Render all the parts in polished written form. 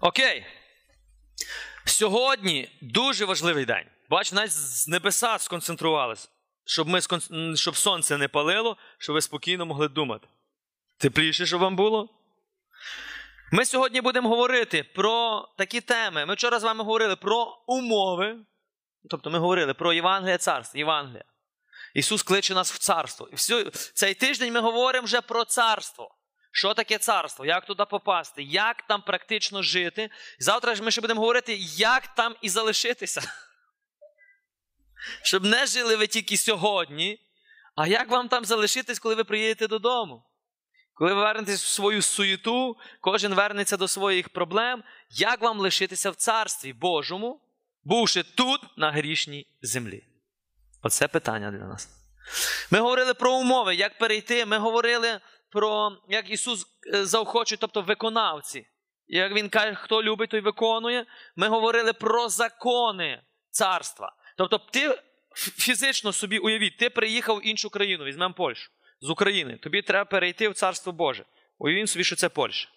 Окей. Сьогодні дуже важливий день. Бачу, навіть з небеса сконцентрувалися, щоб сонце не палило, щоб ви спокійно могли думати. Тепліше, щоб вам було. Ми сьогодні будемо говорити про такі теми. Ми вчора з вами говорили про умови. Тобто ми говорили про Євангеліє Царства, Євангелія. Ісус кличе нас в царство. І цей тиждень ми говоримо вже про царство. Що таке царство? Як туди попасти? Як там практично жити? Завтра ж ми ще будемо говорити, як там і залишитися. Щоб не жили ви тільки сьогодні, а як вам там залишитись, коли ви приїдете додому? Коли ви вернетесь в свою суєту, кожен вернеться до своїх проблем. Як вам лишитися в Царстві Божому, бувши тут, на грішній землі? Оце питання для нас. Ми говорили про умови, як перейти. Ми говорили про, як Ісус заохочує, тобто виконавці. Як Він каже, хто любить, той виконує. Ми говорили про закони Царства. Тобто ти фізично собі уявіть, ти приїхав в іншу країну, візьмемо Польщу. З України. Тобі треба перейти в Царство Боже. Уявімо собі, що це Польща.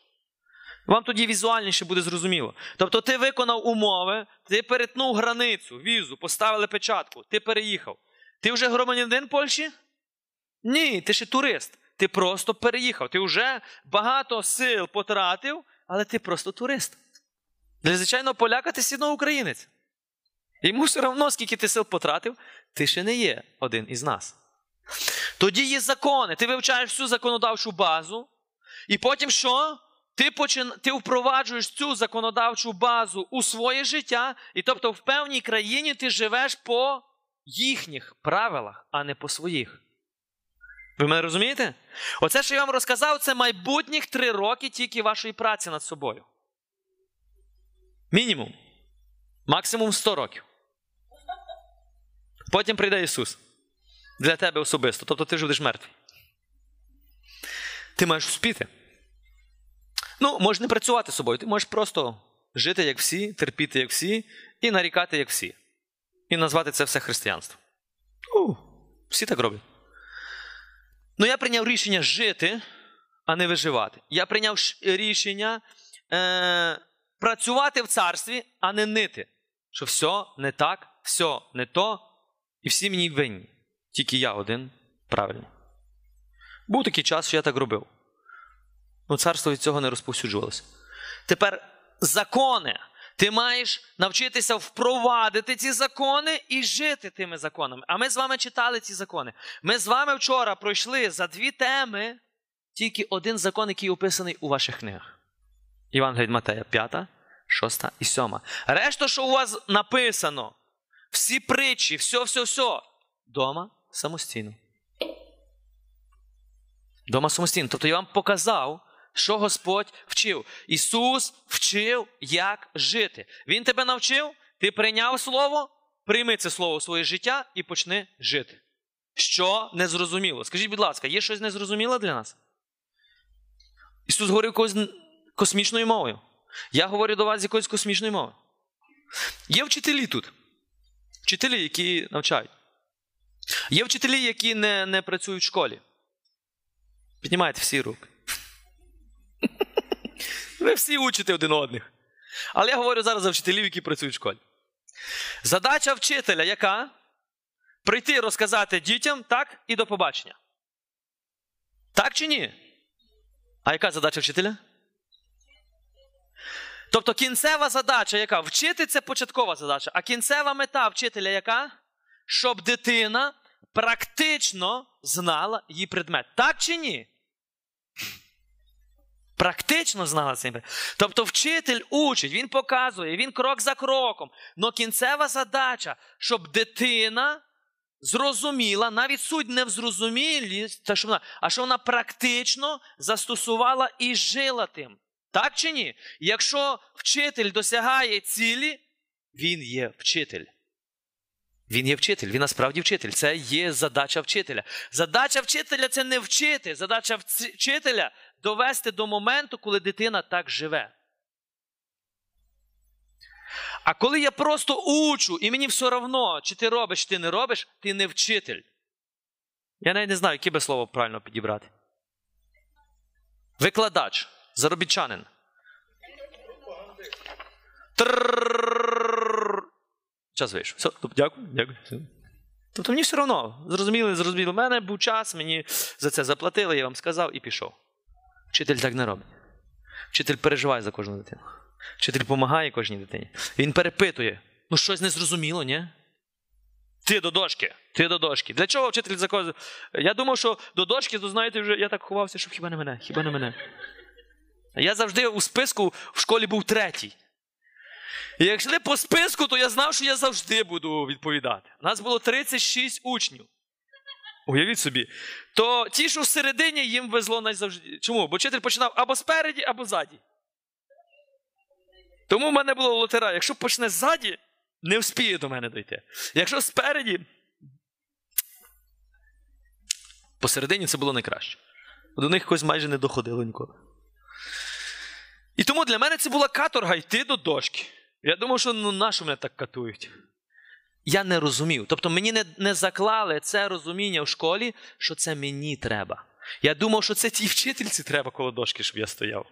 Вам тоді візуальніше буде зрозуміло. Тобто ти виконав умови, ти перетнув границю, візу, поставили печатку, ти переїхав. Ти вже громадянин Польщі? Ні, ти ще турист. Ти просто переїхав. Ти вже багато сил потратив, але ти просто турист. Для звичайного поляка ти все одно українець. Йому все одно, скільки ти сил потратив, ти ще не є один із нас. Тоді є закони. Ти вивчаєш всю законодавчу базу, і потім що? Ти впроваджуєш цю законодавчу базу у своє життя, і тобто в певній країні ти живеш по їхніх правилах, а не по своїх. Ви мене розумієте? Оце, що я вам розказав, це майбутніх 3 роки тільки вашої праці над собою. Мінімум. Максимум 100 років. Потім прийде Ісус. Для тебе особисто. Тобто ти вже будеш мертвий. Ти маєш успіти. Ну, можеш не працювати з собою. Ти можеш просто жити, як всі, терпіти, як всі, і нарікати, як всі. І назвати це все християнством. Всі так роблять. Ну, я прийняв рішення жити, а не виживати. Я прийняв рішення працювати в царстві, а не нити. Що все не так, все не то, і всі мені винні. Тільки я один правильний. Був такий час, що я так робив. Ну, царство від цього не розповсюджувалося. Тепер закони. Ти маєш навчитися впровадити ці закони і жити тими законами. А ми з вами читали ці закони. Ми з вами вчора пройшли за 2 теми тільки один закон, який описаний у ваших книгах. Євангеліє від Матвія, 5, 6 і 7. Решта, що у вас написано, всі притчі, все, дома самостійно. Дома самостійно. Тобто я вам показав, що Господь вчив. Ісус вчив, як жити. Він тебе навчив, ти прийняв слово, прийми це слово в своє життя і почни жити. Що незрозуміло? Скажіть, будь ласка, є щось незрозуміле для нас? Ісус говорив якоюсь космічною мовою. Я говорю до вас з якоюсь космічною мовою. Є вчителі тут. Вчителі, які навчають. Є вчителі, які не працюють в школі. Піднімайте всі руки. Ви всі учите один одних. Але я говорю зараз за вчителів, які працюють в школі. Задача вчителя яка? Прийти, розказати дітям, так, і до побачення. Так чи ні? А яка задача вчителя? Тобто кінцева задача яка? Вчити – це початкова задача. А кінцева мета вчителя яка? Щоб дитина практично знала її предмет. Так чи ні? Практично знала цей предмет. Тобто вчитель учить, він показує, він крок за кроком. Но кінцева задача, щоб дитина зрозуміла, навіть суть не в зрозумілість, а що вона практично застосувала і жила тим. Так чи ні? Якщо вчитель досягає цілі, він є вчитель. Він є вчитель, він насправді вчитель. Це є задача вчителя. Задача вчителя – це не вчити. Задача вчителя – довести до моменту, коли дитина так живе. А коли я просто учу, і мені все одно, чи ти робиш, чи ти не робиш, ти не вчитель. Я навіть не знаю, яке би слово правильно підібрати. Викладач, заробітчанин. Час вийшов. Все, дякую, дякую. Тобто мені все одно, зрозуміли мене, був час, мені за це заплатили, я вам сказав і пішов. Вчитель так не робить. Вчитель переживає за кожну дитину. Вчитель допомагає кожній дитині. Він перепитує. Ну щось не зрозуміло, ні? Ти до дошки. Для чого вчитель заказує? Я думав, що до дошки, знаєте, вже я так ховався, щоб хіба не мене. Я завжди у списку в школі був 3-й. І якщо по списку, то я знав, що я завжди буду відповідати. Нас було 36 учнів. Уявіть собі. То ті, що всередині, їм везло найзавжди. Чому? Бо вчитель починав або спереді, або ззаді. Тому в мене було лотера. Якщо почне ззаді, не вспіє до мене дойти. Якщо спереді, посередині це було найкраще. До них якось майже не доходило ніколи. І тому для мене це була каторга йти до дошки. Я думав, що нащо мене так катують? Я не розумів. Тобто мені не заклали це розуміння в школі, що це мені треба. Я думав, що це тій вчительці треба коло дошки, щоб я стояв.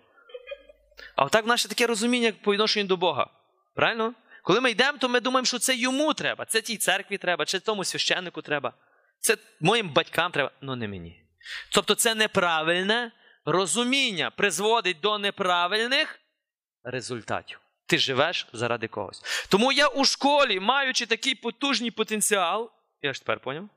А отак в нас таке розуміння по відношенню до Бога. Правильно? Коли ми йдемо, то ми думаємо, що це йому треба. Це тій церкві треба, чи тому священнику треба. Це моїм батькам треба, але не мені. Тобто це неправильне розуміння призводить до неправильних результатів. Ти живеш заради когось. Тому я у школі, маючи такий потужний потенціал, я ж тепер поняв,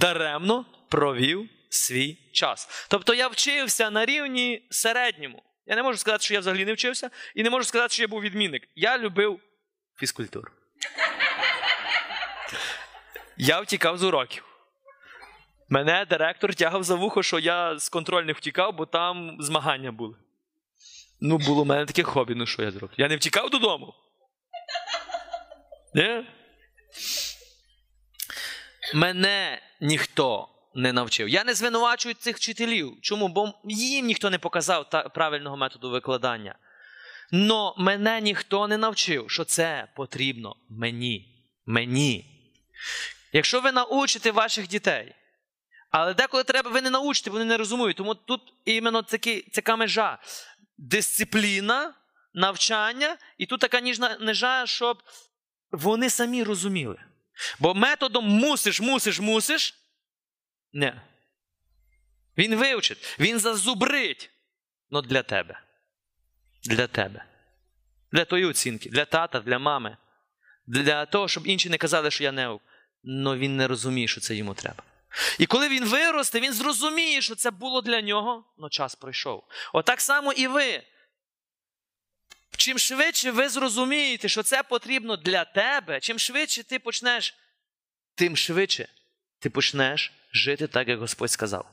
даремно провів свій час. Тобто я вчився на рівні середньому. Я не можу сказати, що я взагалі не вчився, і не можу сказати, що я був відмінник. Я любив фізкультуру. Я втікав з уроків. Мене директор тягав за вухо, що я з контрольних втікав, бо там змагання були. Ну, було в мене таке хобі, ну що я зроблю? Я не втікав додому. Ні? Мене ніхто не навчив. Я не звинувачую цих вчителів. Чому? Бо їм ніхто не показав правильного методу викладання. Но мене ніхто не навчив, що це потрібно мені. Мені. Якщо ви научите ваших дітей, але деколи треба, ви не научите, вони не розуміють. Тому тут іменно така межа. Дисципліна, навчання, і тут така ніжна межа, щоб вони самі розуміли. Бо методом мусиш, не. Він вивчить, він зазубрить, но для тебе. Для тебе. Для твоєї оцінки, для тата, для мами. Для того, щоб інші не казали, що я неук. Но він не розуміє, що це йому треба. І коли він виросте, він зрозуміє, що це було для нього, але час пройшов. Отак само і ви. Чим швидше ви зрозумієте, що це потрібно для тебе, тим швидше ти почнеш жити так, як Господь сказав.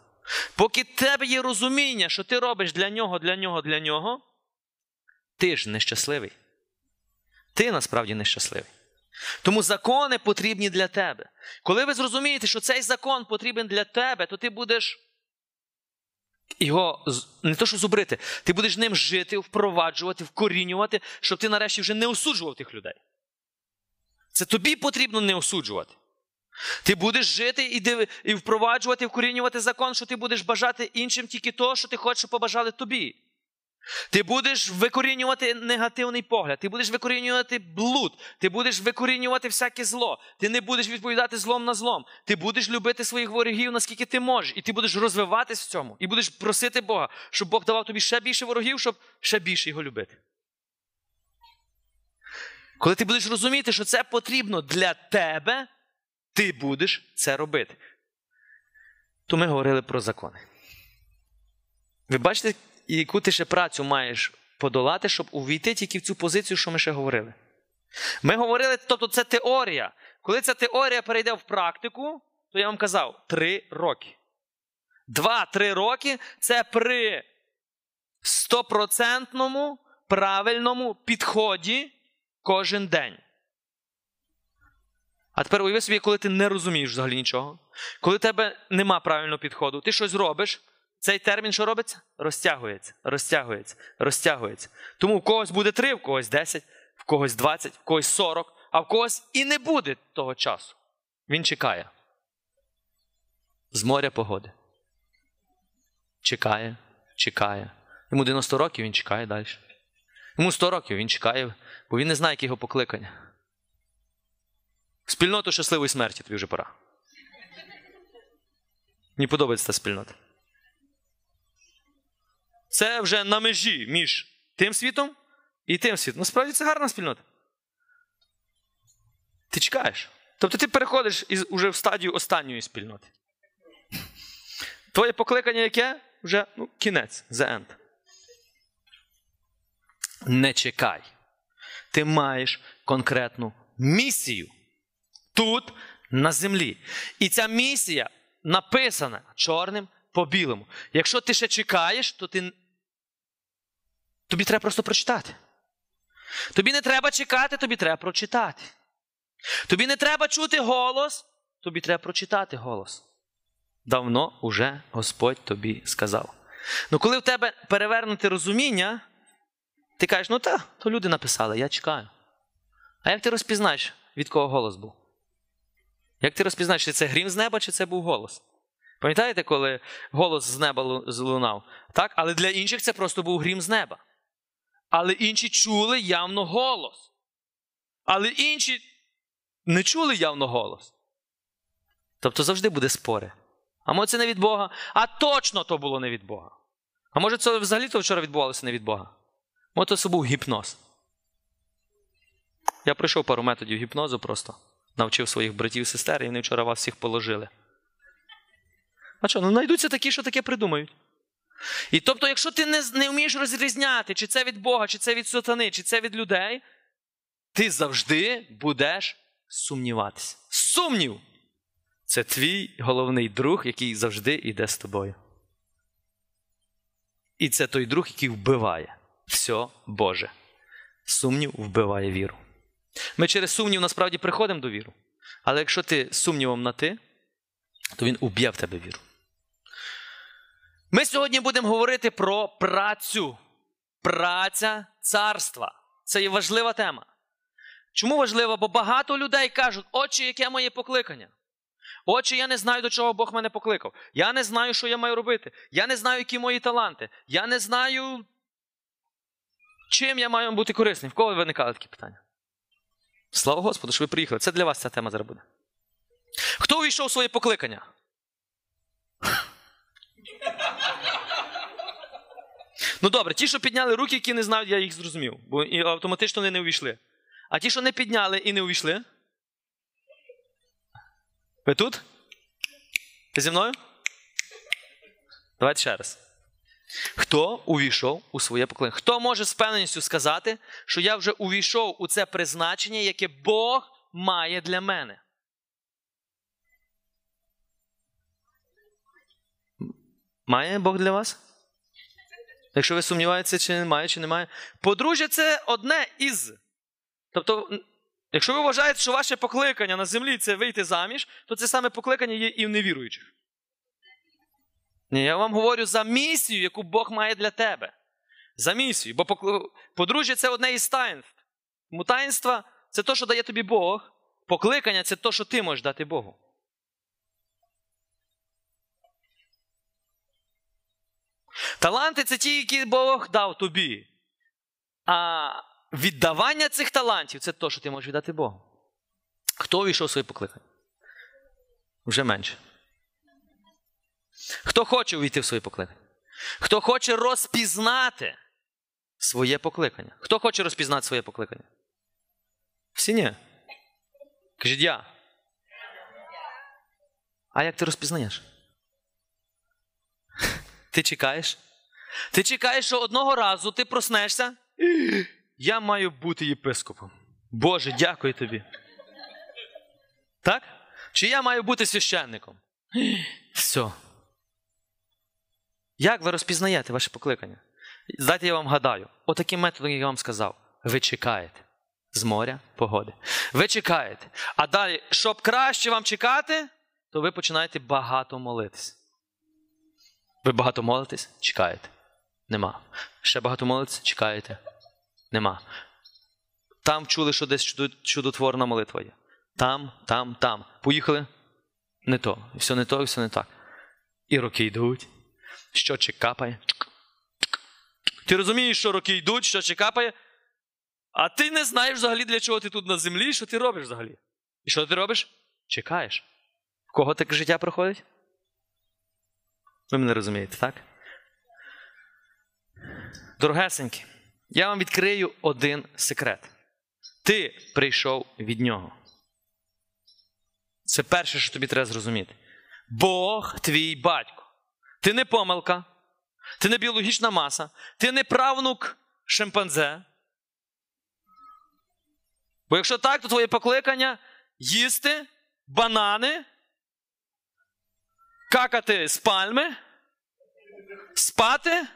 Поки в тебе є розуміння, що ти робиш для нього, ти ж нещасливий. Ти насправді нещасливий. Тому закони потрібні для тебе. Коли ви зрозумієте, що цей закон потрібен для тебе, то ти будеш його, не то що зубрити, ти будеш ним жити, впроваджувати, вкорінювати, щоб ти нарешті вже не осуджував тих людей. Це тобі потрібно не осуджувати. Ти будеш жити і впроваджувати, вкорінювати закон, що ти будеш бажати іншим тільки того, що ти хочеш, щоб побажали тобі. Ти будеш викорінювати негативний погляд, ти будеш викорінювати блуд, ти будеш викорінювати всяке зло, ти не будеш відповідати злом на злом, ти будеш любити своїх ворогів, наскільки ти можеш, і ти будеш розвиватись в цьому, і будеш просити Бога, щоб Бог давав тобі ще більше ворогів, щоб ще більше його любити. Коли ти будеш розуміти, що це потрібно для тебе, ти будеш це робити. То ми говорили про закони. Ви бачите, і яку ти ще працю маєш подолати, щоб увійти тільки в цю позицію, що ми ще говорили. Ми говорили, тобто це теорія. Коли ця теорія перейде в практику, то я вам казав, 3 роки. 2-3 роки – це при 100% правильному підході кожен день. А тепер уяви собі, коли ти не розумієш взагалі нічого, коли в тебе нема правильного підходу, ти щось робиш, цей термін, що робиться? Розтягується. Тому в когось буде 3, в когось 10, в когось 20, в когось 40, а в когось і не буде того часу. Він чекає. З моря погоди. Чекає. Йому 90 років, він чекає далі. Йому 100 років, він чекає, бо він не знає, яке його покликання. Спільноту щасливої смерті тобі вже пора. Мені подобається та спільнота. Це вже на межі між тим світом і тим світом. Насправді це гарна спільнота. Ти чекаєш. Тобто ти переходиш уже в стадію останньої спільноти. Твоє покликання яке? Вже кінець, the end. Не чекай. Ти маєш конкретну місію. Тут, на землі. І ця місія написана чорним по білому. Якщо ти ще чекаєш, то тобі треба просто прочитати. Тобі не треба чекати, тобі треба прочитати. Тобі не треба чути голос, тобі треба прочитати голос. Давно уже Господь тобі сказав. Ну коли в тебе перевернути розуміння, ти кажеш, то люди написали, я чекаю. А як ти розпізнаєш, від кого голос був? Як ти розпізнаєш, чи це грім з неба, чи це був голос? Пам'ятаєте, коли голос з неба лунав? Так? Але для інших це просто був грім з неба. Але інші чули явно голос. Але інші не чули явно голос. Тобто завжди буде спори. А може це не від Бога? А точно то було не від Бога. А може це взагалі-то вчора відбувалося не від Бога? Може це був гіпноз. Я пройшов пару методів гіпнозу просто. Навчив своїх братів і сестер, і вони вчора вас всіх положили. А що, знайдуться такі, що таке придумають. І тобто, якщо ти не вмієш розрізняти, чи це від Бога, чи це від сатани, чи це від людей, ти завжди будеш сумніватися. Сумнів! Це твій головний друг, який завжди йде з тобою. І це той друг, який вбиває все Боже. Сумнів вбиває віру. Ми через сумнів насправді приходимо до віру. Але якщо ти з сумнівом на ти, то він уб'є в тебе віру. Ми сьогодні будемо говорити про працю. Праця царства. Це є важлива тема. Чому важлива? Бо багато людей кажуть, отче, яке моє покликання? Отче, я не знаю, до чого Бог мене покликав. Я не знаю, що я маю робити. Я не знаю, які мої таланти. Я не знаю, чим я маю бути корисним. В кого виникали такі питання? Слава Господу, що ви приїхали. Це для вас ця тема зараз буде. Хто увійшов у своє покликання? Добре, ті, що підняли руки, які не знають, я їх зрозумів. Бо автоматично вони не увійшли. А ті, що не підняли і не увійшли? Ви тут? Ти зі мною? Давайте ще раз. Хто увійшов у своє покликання? Хто може з впевненістю сказати, що я вже увійшов у це призначення, яке Бог має для мене? Має Бог для вас? Якщо ви сумніваєтеся, чи немає. Подружжя – це одне із. Тобто, якщо ви вважаєте, що ваше покликання на землі – це вийти заміж, то це саме покликання є і в невіруючих. Ні, я вам говорю за місію, яку Бог має для тебе. За місію. Бо подружжя – це одне із таїнств. Тому таїнство – це те, що дає тобі Бог. Покликання – це те, що ти можеш дати Богу. Таланти – це ті, які Бог дав тобі. А віддавання цих талантів – це те, що ти можеш віддати Богу. Хто увійшов в своє покликання? Вже менше. Хто хоче увійти в своє покликання? Хто хоче розпізнати своє покликання? Хто хоче розпізнати своє покликання? Всі ні. Кажіть, я. А як ти розпізнаєш? Ти чекаєш? Ти чекаєш, що одного разу ти проснешся? Я маю бути єпископом. Боже, дякую тобі. Так? Чи я маю бути священником? Все. Як ви розпізнаєте ваше покликання? Дайте я вам гадаю. Отаким методом, як я вам сказав. Ви чекаєте. З моря погоди. Ви чекаєте. А далі, щоб краще вам чекати, то ви починаєте багато молитись. Ви багато молитесь? Чекаєте. Нема. Ще багато молитесь? Чекаєте. Нема. Там чули, що десь чудотворна молитва є. Там. Поїхали? Не то. Все не то, все не так. І роки йдуть. Щочик капає. Ти розумієш, що роки йдуть, щочик капає. А ти не знаєш взагалі, для чого ти тут на землі, і що ти робиш взагалі. І що ти робиш? Чекаєш. В кого таке життя проходить? Ви мене розумієте, так? Дорогесенькі, я вам відкрию один секрет. Ти прийшов від Нього. Це перше, що тобі треба зрозуміти. Бог твій батько. Ти не помилка, ти не біологічна маса, ти не правнук шимпанзе. Бо якщо так, то твоє покликання їсти банани, какати з пальми, спати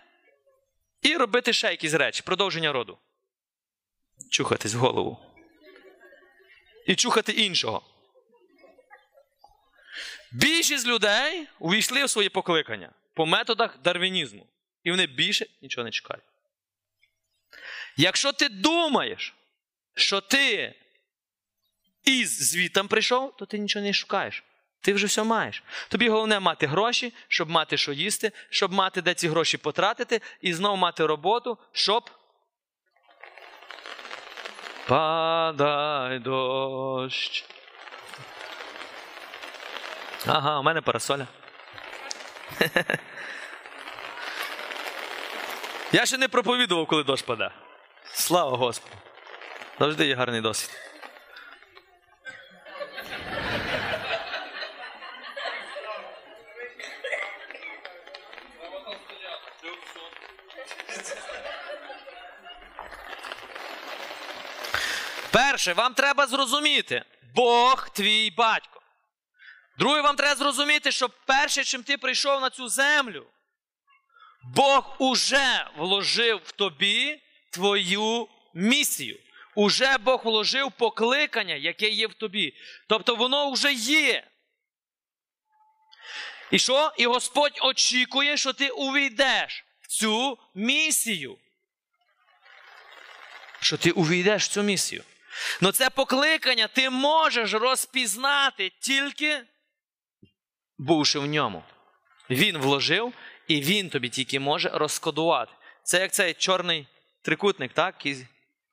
і робити ще якісь речі. Продовження роду. Чухатись в голову. І чухати іншого. Більшість людей увійшли в своє покликання по методах дарвінізму. І вони більше нічого не чекають. Якщо ти думаєш, що ти із звітом прийшов, то ти нічого не шукаєш. Ти вже все маєш. Тобі головне мати гроші, щоб мати що їсти, щоб мати де ці гроші потратити і знову мати роботу, щоб... Падай дощ. Ага, у мене парасоля. Я ще не проповідував, коли дощ паде. Слава Господу. Завжди є гарний досвід. Перше, вам треба зрозуміти, Бог твій батько. Друге, вам треба зрозуміти, що перше, чим ти прийшов на цю землю, Бог уже вложив в тобі твою місію. Уже Бог вложив покликання, яке є в тобі. Тобто воно вже є. І що? І Господь очікує, що ти увійдеш в цю місію. Що ти увійдеш в цю місію. Но це покликання ти можеш розпізнати тільки бувши в ньому. Він вложив, і він тобі тільки може розкодувати. Це як цей чорний трикутник, так?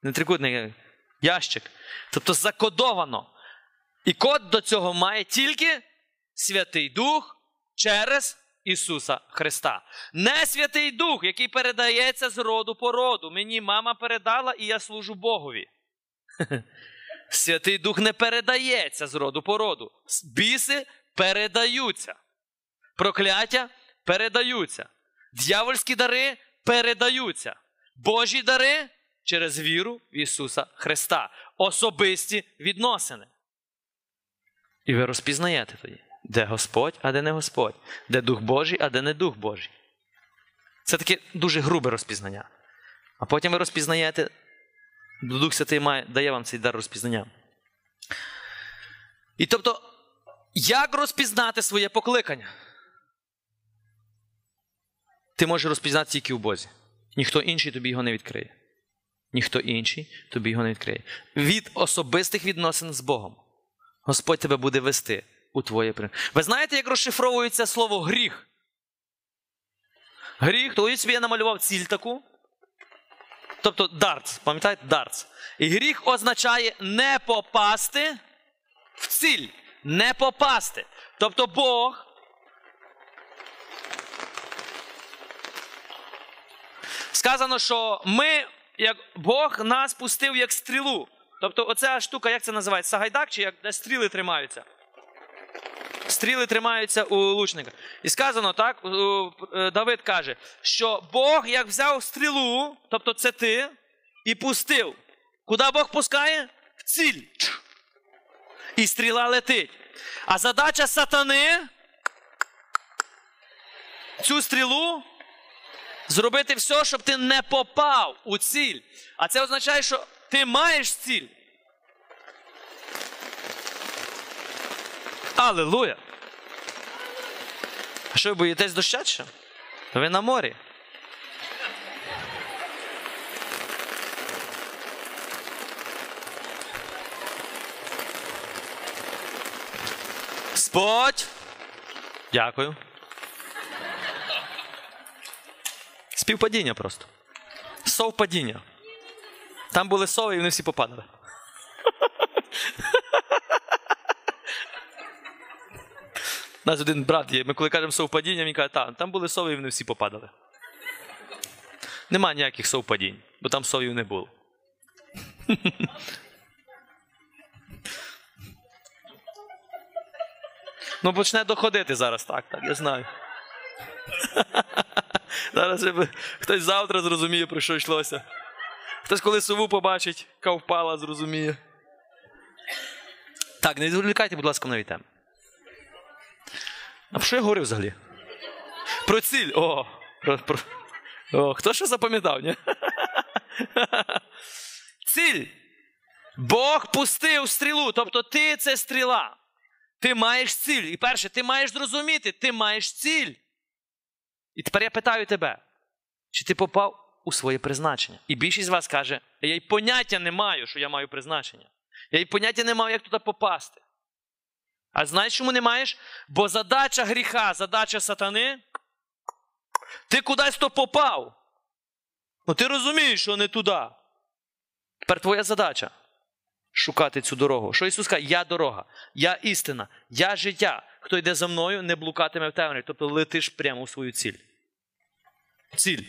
Не трикутник, ящик. Тобто закодовано. І код до цього має тільки Святий Дух через Ісуса Христа. Не Святий Дух, який передається з роду по роду. Мені мама передала, і я служу Богові. Святий Дух не передається з роду по роду. Біси передаються. Прокляття передаються. Д'явольські дари передаються. Божі дари через віру в Ісуса Христа. Особисті відносини. І ви розпізнаєте тоді, де Господь, а де не Господь. Де Дух Божий, а де не Дух Божий. Це таке дуже грубе розпізнання. А потім ви розпізнаєте, Дух Святий дає вам цей дар розпізнання. І тобто, як розпізнати своє покликання? Ти можеш розпізнати тільки у Бозі. Ніхто інший тобі його не відкриє. Ніхто інший тобі його не відкриє. Від особистих відносин з Богом. Господь тебе буде вести у твоє прийняття. Ви знаєте, як розшифровується слово гріх? Гріх, то собі я намалював ціль таку. Тобто дартс, пам'ятаєте? Дартс. І гріх означає не попасти в ціль. Не попасти. Тобто Бог... Сказано, що ми... Як Бог нас пустив як стрілу. Тобто оця штука, як це називається? Сагайдак чи як, де стріли тримаються? Стріли тримаються у лучника. І сказано, так, Давид каже, що Бог як взяв стрілу, тобто це ти, і пустив. Куди Бог пускає? В ціль. І стріла летить. А задача сатани цю стрілу зробити все, щоб ти не попав у ціль. А це означає, що ти маєш ціль. Алілуя! А що, ви боїтесь дощу ще? Ви на морі. Господь! Дякую. Співпадіння просто. Совпадіння. Там були сови, і вони всі попадали. У нас один брат є, ми коли кажемо совпадіння, він каже, там були сови, і вони всі попадали. Нема ніяких совпадінь, бо там совів не було. Ну, почне доходити зараз, так, я знаю. Зараз хтось завтра зрозуміє, про що йшлося. Хтось, коли сову побачить, яка впала, зрозуміє. Так, не відволікайте, будь ласка, нові теми. А про що я говорив взагалі? Про ціль. Хто що запам'ятав, ні? Ціль. Бог пустив стрілу, тобто ти – це стріла. Ти маєш ціль. І перше, ти маєш зрозуміти, ти маєш ціль. І тепер я питаю тебе, чи ти попав у своє призначення? І більшість з вас каже, я й поняття не маю, що я маю призначення. Я й поняття не маю, як туди попасти. А знаєш, чому не маєш? Бо задача гріха, задача сатани, ти кудись то попав. Ну ти розумієш, що не туди. Тепер твоя задача шукати цю дорогу. Що Ісус каже? Я дорога, я істина, я життя. Хто йде за мною, не блукатиме в темряві. Тобто летиш прямо у свою ціль. Ціль.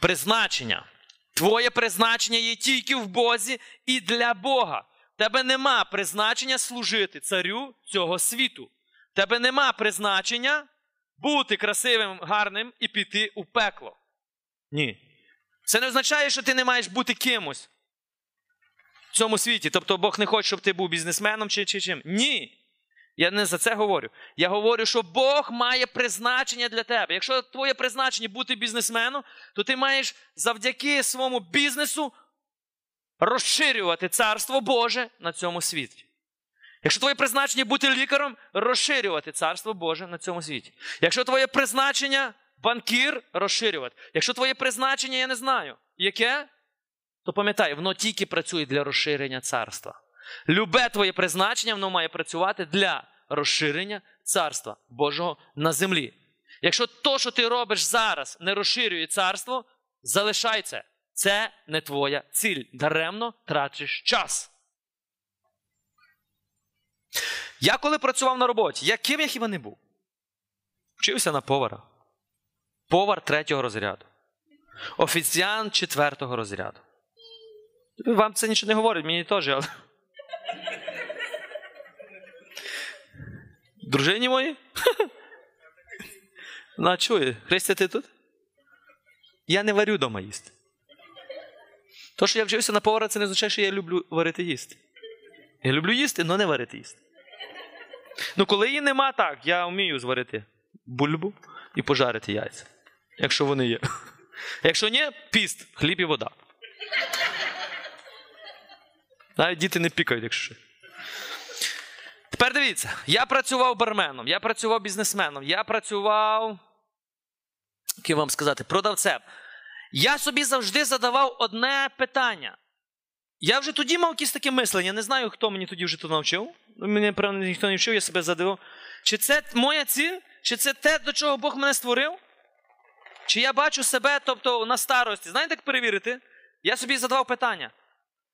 Призначення. Твоє призначення є тільки в Бозі і для Бога. Тебе нема призначення служити царю цього світу. Тебе нема призначення бути красивим, гарним і піти у пекло. Ні. Це не означає, що ти не маєш бути кимось в цьому світі. Тобто Бог не хоче, щоб ти був бізнесменом чи чим. Ні. Я не за це говорю. Я говорю, що Бог має призначення для тебе. Якщо твоє призначення бути бізнесменом, то ти маєш завдяки своєму бізнесу розширювати Царство Боже на цьому світі. Якщо твоє призначення бути лікарем, розширювати Царство Боже на цьому світі. Якщо твоє призначення банкір, розширювати. Якщо твоє призначення, я не знаю, яке, то пам'ятай, воно тільки працює для розширення Царства. Любе твоє призначення, воно має працювати для розширення Царства Божого на землі. Якщо то, що ти робиш зараз, не розширює Царство, залишай це. Це не твоя ціль. Даремно тратиш час. Я коли працював на роботі, яким я хіба не був? Вчився на повара. Повар 3-го розряду. Офіціант 4-го розряду. Вам це нічого не говорить, мені теж, але... Дружині мої? Вона чує. Христя, ти тут? Я не варю дома їсти. То, що я вчився на повара, це не означає, що я люблю варити їсти. Я люблю їсти, але не варити їсти. Ну, коли її нема, так, я вмію зварити бульбу і пожарити яйця. Якщо вони є. Якщо ні, піст, хліб і вода. Навіть діти не пікають, якщо що. Тепер дивіться, я працював барменом, я працював бізнесменом, я працював, яким вам сказати, продавцем. Я собі завжди задавав одне питання. Я вже тоді мав якісь таке мислення, не знаю, хто мені тоді вже тут навчив. Мене, певно, ніхто не вчив, я себе задавав. Чи це моя ціль? Чи це те, до чого Бог мене створив? Чи я бачу себе, тобто, на старості? Знаєте, як перевірити? Я собі задавав питання.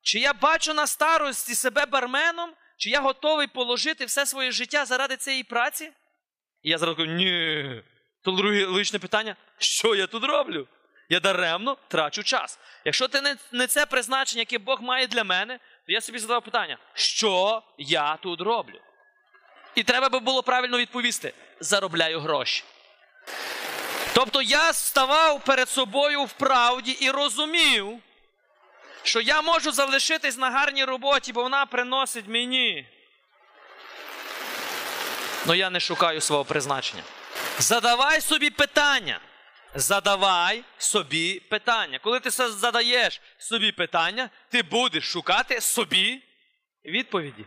Чи я бачу на старості себе барменом? Чи я готовий положити все своє життя заради цієї праці? І я зразу кажу, ні. Тут друге логічне питання, що я тут роблю? Я даремно трачу час. Якщо це не це призначення, яке Бог має для мене, то я собі задав питання, що я тут роблю? І треба би було правильно відповісти, заробляю гроші. Тобто я ставав перед собою в правді і розумів, що я можу залишитись на гарній роботі, бо вона приносить мені. Но я не шукаю свого призначення. Задавай собі питання. Задавай собі питання. Коли ти задаєш собі питання, ти будеш шукати собі відповіді.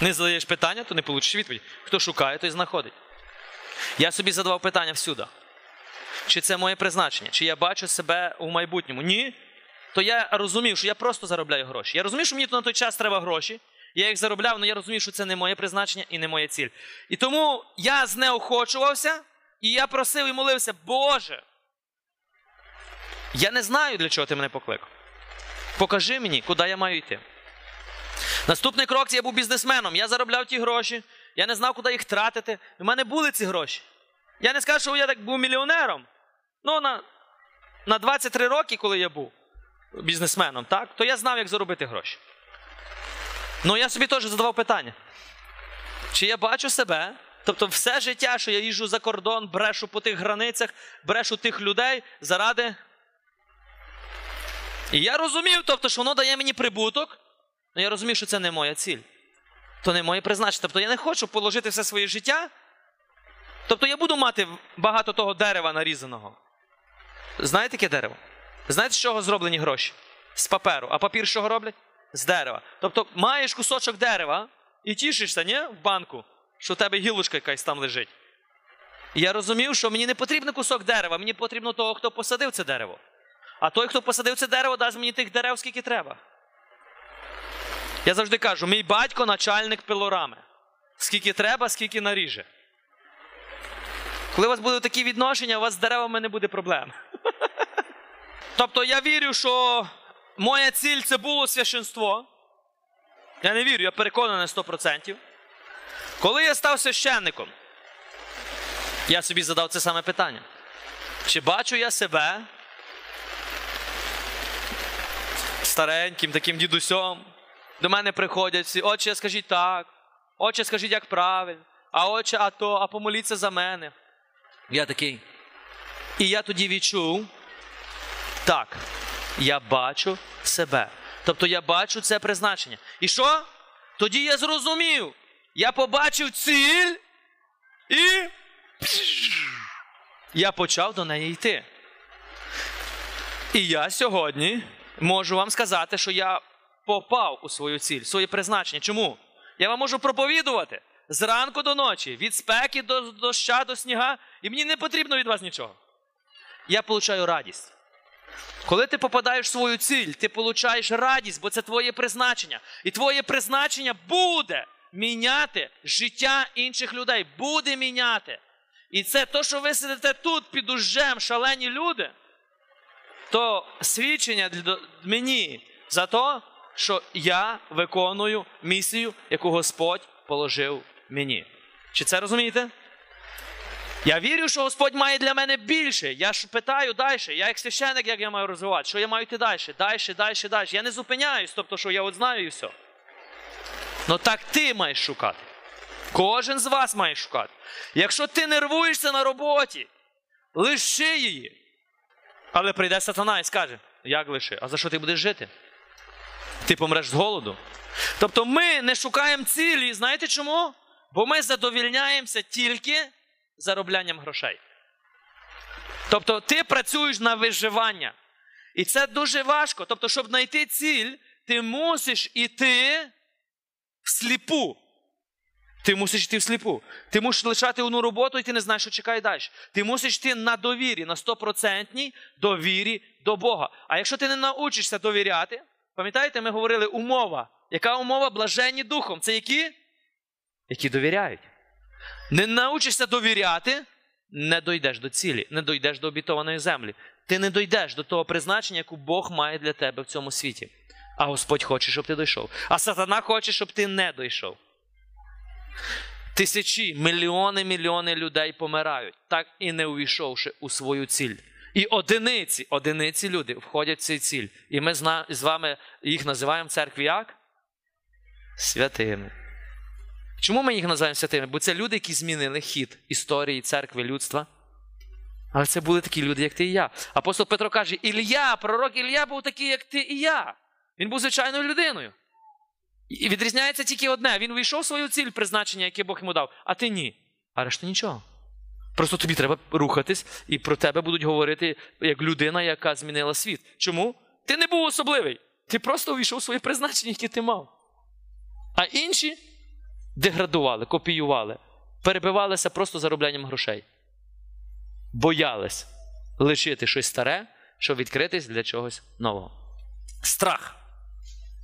Не задаєш питання, то не получиш відповіді. Хто шукає, той знаходить. Я собі задавав питання всюди. Чи це моє призначення? Чи я бачу себе у майбутньому? Ні. То я розумів, що я просто заробляю гроші. Я розумів, що мені на той час треба гроші. Я їх заробляв, але я розумів, що це не моє призначення і не моя ціль. І тому я знеохочувався, і я просив і молився, Боже, я не знаю, для чого ти мене покликав. Покажи мені, куди я маю йти. Наступний крок – це я був бізнесменом. Я заробляв ті гроші, я не знав, куди їх тратити. У мене були ці гроші. Я не скажу, що я так був мільйонером. Ну, на 23 роки, коли я був бізнесменом, так, то я знав, як заробити гроші. Ну, я собі теж задавав питання. Чи я бачу себе? Тобто все життя, що я їжджу за кордон, брешу по тих границях, брешу тих людей заради... І я розумів, тобто, що воно дає мені прибуток, але я розумів, що це не моя ціль. То не моє призначення. Тобто я не хочу положити все своє життя. Тобто я буду мати багато того дерева нарізаного. Знаєте, яке дерево? Знаєте, з чого зроблені гроші? З паперу. А папір з чого роблять? З дерева. Тобто маєш кусочок дерева і тішишся, ні? В банку, що в тебе гілочка якась там лежить. І я розумів, що мені не потрібен кусок дерева, мені потрібно того, хто посадив це дерево. А той, хто посадив це дерево, дасть мені тих дерев, скільки треба. Я завжди кажу, мій батько начальник пилорами. Скільки треба, скільки наріже. Коли у вас будуть такі відношення, у вас з деревами не буде проблем. Тобто я вірю, що моя ціль – це було священство. Я не вірю, я переконаний 100%. Коли я став священником, я собі задав це саме питання. Чи бачу я себе стареньким таким дідусем? До мене приходять всі, отче, скажіть так, отче, скажіть, як правильно, а отче, а то, а помоліться за мене. Я такий. І я тоді відчув, так, я бачу себе. Тобто я бачу це призначення. І що? Тоді я зрозумів. Я побачив ціль і я почав до неї йти. І я сьогодні можу вам сказати, що я попав у свою ціль, своє призначення. Чому? Я вам можу проповідувати зранку до ночі, від спеки до доща, до сніга, і мені не потрібно від вас нічого. Я получаю радість. Коли ти попадаєш в свою ціль, ти получаєш радість, бо це твоє призначення. І твоє призначення буде міняти життя інших людей. Буде міняти. І це то, що ви сидите тут під дужем, шалені люди, то свідчення мені за те, що я виконую місію, яку Господь положив мені. Чи це розумієте? Я вірю, що Господь має для мене більше. Я ж питаю далі. Я як священник, як я маю розвивати? Що я маю йти далі? Далі. Я не зупиняюсь, тобто, що я от знаю і все. Ну так ти маєш шукати. Кожен з вас має шукати. Якщо ти нервуєшся на роботі, лиши її. Але прийде сатана і скаже, як лиши? А за що ти будеш жити? Ти помреш з голоду. Тобто ми не шукаємо цілі. Знаєте чому? Бо ми задовільняємося тільки зароблянням грошей. Тобто ти працюєш на виживання. І це дуже важко. Тобто, щоб знайти ціль, ти мусиш іти всліпу. Ти мусиш йти всліпу. Ти мусиш лишати одну роботу, і ти не знаєш, що чекає далі. Ти мусиш йти на довірі, на 100% довірі до Бога. А якщо ти не научишся довіряти, пам'ятаєте, ми говорили умова. Яка умова? Блаженні духом. Це які? Які довіряють. Не научишся довіряти, не дійдеш до цілі, не дійдеш до обітованої землі. Ти не дійдеш до того призначення, яку Бог має для тебе в цьому світі. А Господь хоче, щоб ти дійшов. А сатана хоче, щоб ти не дійшов. Тисячі, мільйони людей помирають, так і не увійшовши у свою ціль. І одиниці люди входять в цю ціль. І ми з вами їх називаємо в церкві як? Святими. Чому ми їх називаємо святими? Бо це люди, які змінили хід історії, церкви, людства. Але це були такі люди, як ти і я. Апостол Петро каже, Ілля, пророк Ілля був такий, як ти і я. Він був звичайною людиною. І відрізняється тільки одне. Він увійшов в свою ціль, призначення, яке Бог йому дав. А ти ні. А решта нічого. Просто тобі треба рухатись, і про тебе будуть говорити як людина, яка змінила світ. Чому? Ти не був особливий. Ти просто увійшов в своє призначення, яке ти мав. А інші деградували, копіювали, перебивалися просто зароблянням грошей. Боялись лишити щось старе, щоб відкритись для чогось нового. Страх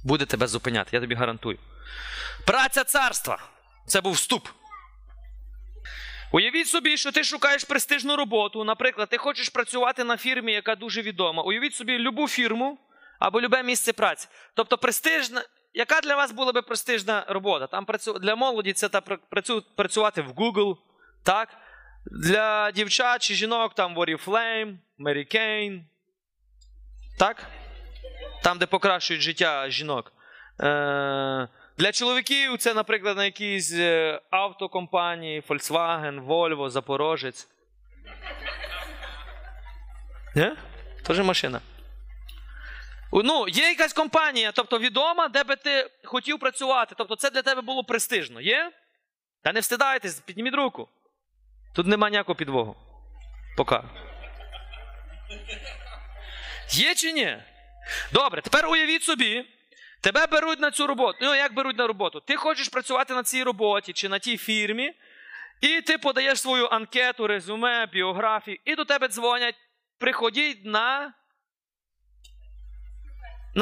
буде тебе зупиняти, я тобі гарантую. Праця царства. Це був вступ. Уявіть собі, що ти шукаєш престижну роботу. Наприклад, ти хочеш працювати на фірмі, яка дуже відома. Уявіть собі любу фірму, або любе місце праці. Тобто престижна, яка для вас була би престижна робота? Там для молоді це працювати в Google, так? Для дівчат чи жінок там в Oriflame, Mary Kay, так? Там, де покращують життя жінок. Для чоловіків це, наприклад, на якійсь автокомпанії, Volkswagen, Volvo, Запорожець. Не? Тож машина. Ну, є якась компанія, тобто відома, де би ти хотів працювати. Тобто це для тебе було престижно. Є? Та не встидайтесь, підніміть руку. Тут нема ніякого підвогу. Поки. Є чи ні? Добре, тепер уявіть собі, тебе беруть на цю роботу. Ну, як беруть на роботу? Ти хочеш працювати на цій роботі чи на тій фірмі, і ти подаєш свою анкету, резюме, біографію, і до тебе дзвонять, приходіть на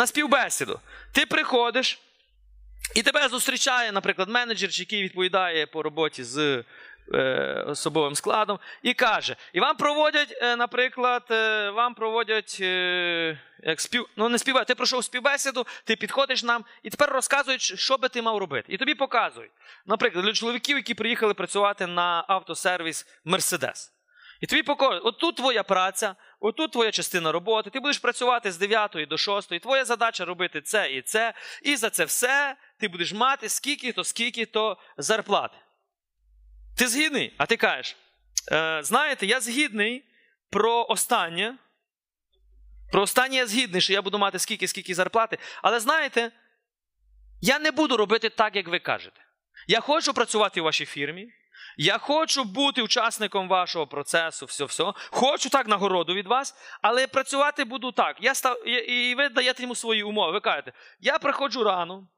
співбесіду. Ти приходиш, і тебе зустрічає, наприклад, менеджер, який відповідає по роботі з особовим складом, і каже, і вам проводять, наприклад, ти пройшов співбесіду, ти підходиш нам, і тепер розказують, що би ти мав робити. І тобі показують, наприклад, для чоловіків, які приїхали працювати на автосервіс Мерседес. І тобі показують, отут твоя праця, отут твоя частина роботи, ти будеш працювати з 9 до 6, твоя задача робити це і це, і за це все ти будеш мати скільки-то зарплати. Ти згідний? А ти кажеш, знаєте, я згідний про останнє я згідний, що я буду мати скільки зарплати, але знаєте, я не буду робити так, як ви кажете. Я хочу працювати у вашій фірмі, я хочу бути учасником вашого процесу, все-все, хочу так нагороду від вас, але працювати буду так. І ви даєте йому свої умови, ви кажете, я приходжу рано,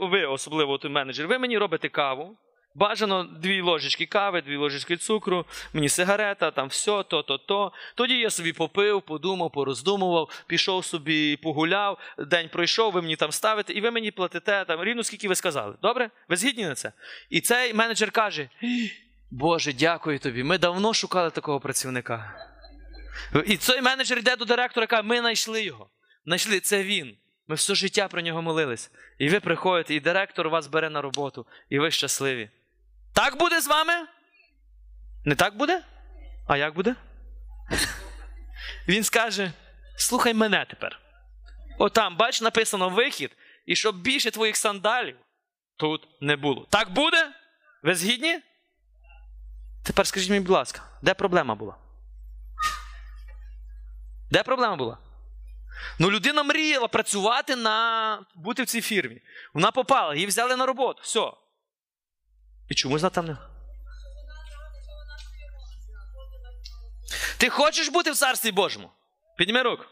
ви особливо той менеджер, ви мені робите каву, бажано 2 ложечки кави, 2 ложечки цукру, мені сигарета, там все, то. Тоді я собі попив, подумав, пороздумував, пішов собі, погуляв, день пройшов, ви мені там ставите, і ви мені платите там рівно скільки ви сказали. Добре? Ви згідні на це? І цей менеджер каже, Боже, дякую тобі, ми давно шукали такого працівника. І цей менеджер йде до директора, каже, ми знайшли його. Знайшли, це він. Ми все життя про нього молились. І ви приходите, і директор вас бере на роботу, і ви щасливі. Так буде з вами? Не так буде? А як буде? Він скаже, слухай мене тепер. Отам, бач, написано вихід, і щоб більше твоїх сандалів тут не було. Так буде? Ви згідні? Тепер скажіть мені, будь ласка, де проблема була? Де проблема була? Ну, людина мріяла працювати, бути в цій фірмі. Вона попала, її взяли на роботу, все. І чомусь вона там не... Ти хочеш бути в Царстві Божому? Підніми руку.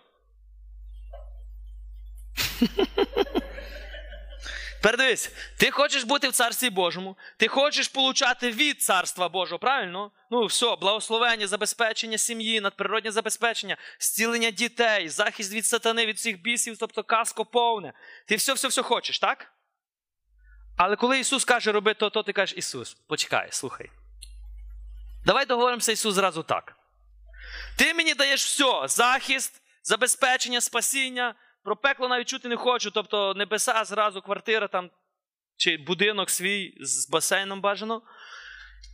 Передивись, ти хочеш бути в Царстві Божому, ти хочеш получати від Царства Божого, правильно? Ну все, благословення, забезпечення сім'ї, надприродне забезпечення, зцілення дітей, захист від сатани, від всіх бісів, тобто каско повне. Ти все-все-все хочеш, так? Але коли Ісус каже, роби то, ти кажеш, Ісус, почекай, слухай. Давай договоримося, Ісус, зразу так. Ти мені даєш все, захист, забезпечення, спасіння, про пекло навіть чути не хочу, тобто небеса, зразу квартира там, чи будинок свій з басейном бажано.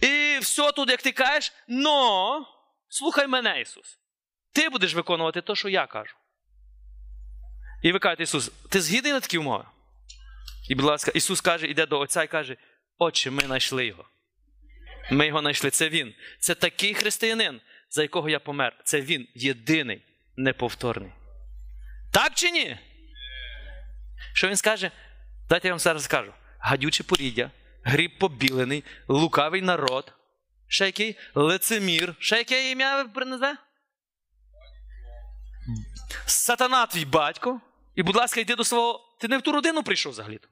І все тут, як ти кажеш, но, слухай мене, Ісус, ти будеш виконувати те, що я кажу. І ви кажете, Ісус, ти згідний на такі умови? І, будь ласка, Ісус каже, іде до Отця і каже, Отче, ми знайшли його. Ми його знайшли, це він. Це такий християнин, за якого я помер. Це він, єдиний, неповторний. Так чи ні? Що він скаже? Дайте я вам зараз скажу. Гадюче поріддя, гріб побілений, лукавий народ, ще який лицемір, ще яке ім'я ви принезе? Сатана твій батько. І, будь ласка, йди до свого... Ти не в ту родину прийшов взагалі-то?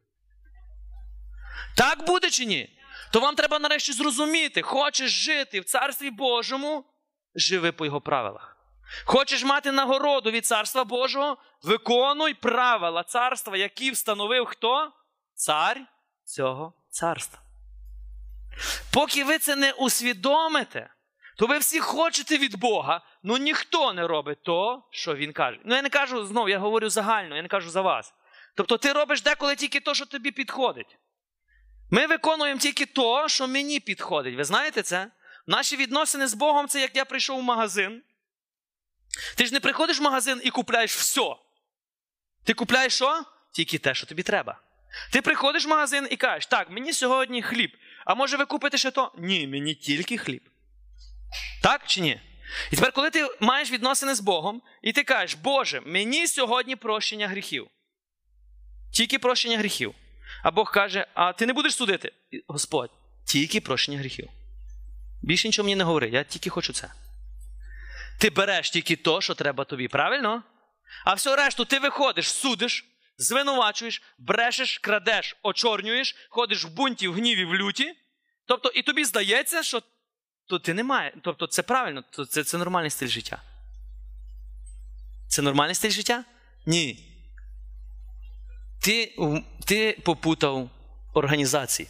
Так буде чи ні? То вам треба нарешті зрозуміти, хочеш жити в Царстві Божому, живи по його правилах. Хочеш мати нагороду від Царства Божого, виконуй правила царства, які встановив хто? Цар цього царства. Поки ви це не усвідомите, то ви всі хочете від Бога, ну ніхто не робить то, що він каже. Ну я не кажу, знову, я говорю загально, я не кажу за вас. Тобто ти робиш деколи тільки то, що тобі підходить. Ми виконуємо тільки то, що мені підходить. Ви знаєте це? Наші відносини з Богом – це як я прийшов в магазин. Ти ж не приходиш в магазин і купляєш все. Ти купляєш що? Тільки те, що тобі треба. Ти приходиш в магазин і кажеш, так, мені сьогодні хліб, а може ви купите ще то? Ні, мені тільки хліб. Так чи ні? І тепер, коли ти маєш відносини з Богом, і ти кажеш, Боже, мені сьогодні прощення гріхів. Тільки прощення гріхів. А Бог каже, а ти не будеш судити? Господь, тільки прощення гріхів. Більше нічого мені не говори, я тільки хочу це. Ти береш тільки то, що треба тобі, правильно? А все решту ти виходиш, судиш, звинувачуєш, брешеш, крадеш, очорнюєш, ходиш в бунті, в гніві, в люті. Тобто і тобі здається, що то ти не маєш. Тобто це правильно, це нормальний стиль життя. Це нормальний стиль життя? Ні. Ти попутав організації.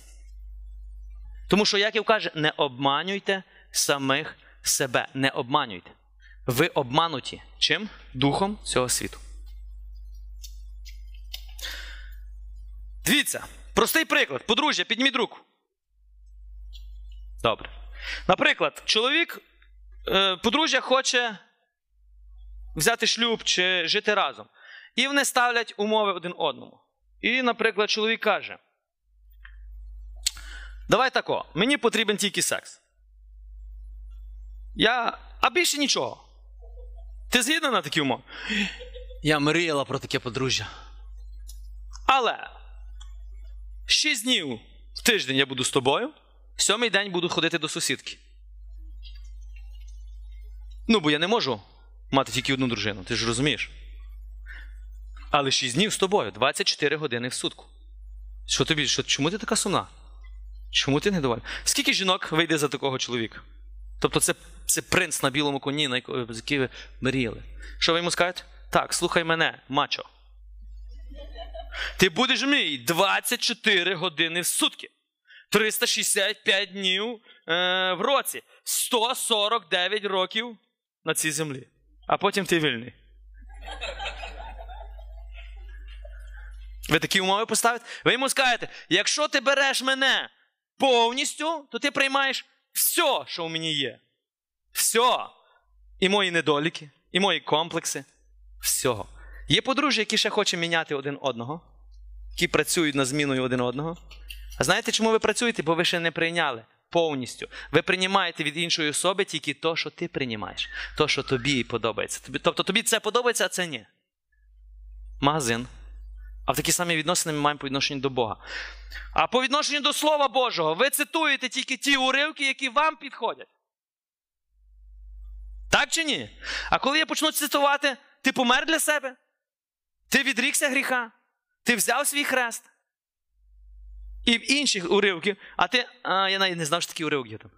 Тому що Яків каже, не обманюйте самих себе. Не обманюйте. Ви обмануті. Чим? Духом цього світу. Дивіться, простий приклад. Подружжя, підніміть руку. Добре. Наприклад, чоловік, подружжя хоче взяти шлюб чи жити разом. І вони ставлять умови один одному. І, наприклад, чоловік каже, давай тако, мені потрібен тільки секс. А більше нічого. Ти згідна на такі умови? Я мріяла про таке подружжя. Але 6 днів в тиждень я буду з тобою, 7-й день буду ходити до сусідки. Ну, бо я не можу мати тільки одну дружину, ти ж розумієш. Але 6 днів з тобою, 24 години в сутку. Що тобі, чому ти така сумна? Чому ти недовольна? Скільки жінок вийде за такого чоловіка? Тобто це принц на білому коні, на який ви мріяли. Що ви йому скажете? Так, слухай мене, мачо. Ти будеш мій 24 години в сутки. 365 днів в році. 149 років на цій землі. А потім ти вільний. Ви такі умови поставите? Ви йому скажете, якщо ти береш мене повністю, то ти приймаєш все, що у мені є. Все. І мої недоліки, і мої комплекси. Всього. Є подружжя, які ще хочуть міняти один одного, які працюють над зміною один одного. А знаєте, чому ви працюєте? Бо ви ще не прийняли повністю. Ви приймаєте від іншої особи тільки то, що ти приймаєш. То, що тобі подобається. Тобто тобі це подобається, а це ні. Магазин. А в такі самі відносини ми маємо по відношенню до Бога. А по відношенню до Слова Божого ви цитуєте тільки ті уривки, які вам підходять. Так чи ні? А коли я почну цитувати, ти помер для себе, ти відрікся гріха, ти взяв свій хрест. І в інших уривків, я навіть не знав, що такі уривки є там.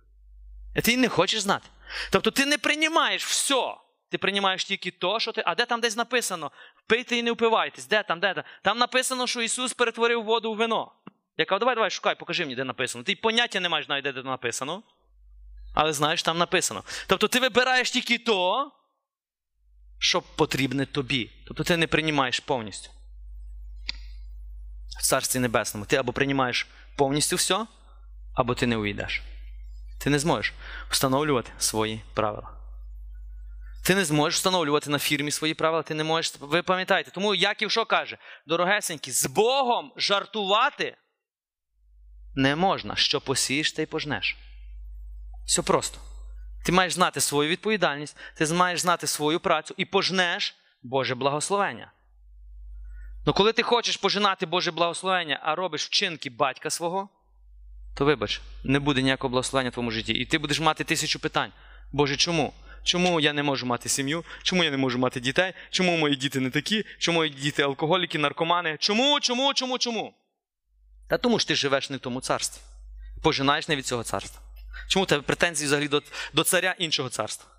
А ти не хочеш знати. Тобто ти не приймаєш все. Ти приймаєш тільки то, що ти... А де там десь написано? Пийте і не впивайтесь. Де там? Там написано, що Ісус перетворив воду в вино. Я кажу, давай, шукай, покажи мені, де написано. Ти поняття не маєш навіть, де написано. Але знаєш, там написано. Тобто ти вибираєш тільки то, що потрібне тобі. Тобто ти не приймаєш повністю. В Царстві Небесному ти або приймаєш повністю все, або ти не увійдеш. Ти не зможеш встановлювати свої правила. Ти не зможеш встановлювати на фірмі свої правила, ти не можеш, ви пам'ятаєте. Тому Яків що каже? Дорогесенькі, з Богом жартувати не можна. Що посієш, те й пожнеш. Все просто. Ти маєш знати свою відповідальність, ти маєш знати свою працю і пожнеш Боже благословення. Ну коли ти хочеш пожинати Боже благословення, а робиш вчинки батька свого, то вибач, не буде ніякого благословення в твоєму житті. І ти будеш мати 1000 питань. Боже, чому? Чому я не можу мати сім'ю? Чому я не можу мати дітей? Чому мої діти не такі? Чому мої діти алкоголіки, наркомани? Чому? Та тому ж ти живеш не в тому царстві. Пожинаєш не від цього царства. Чому у тебе претензії взагалі до царя іншого царства?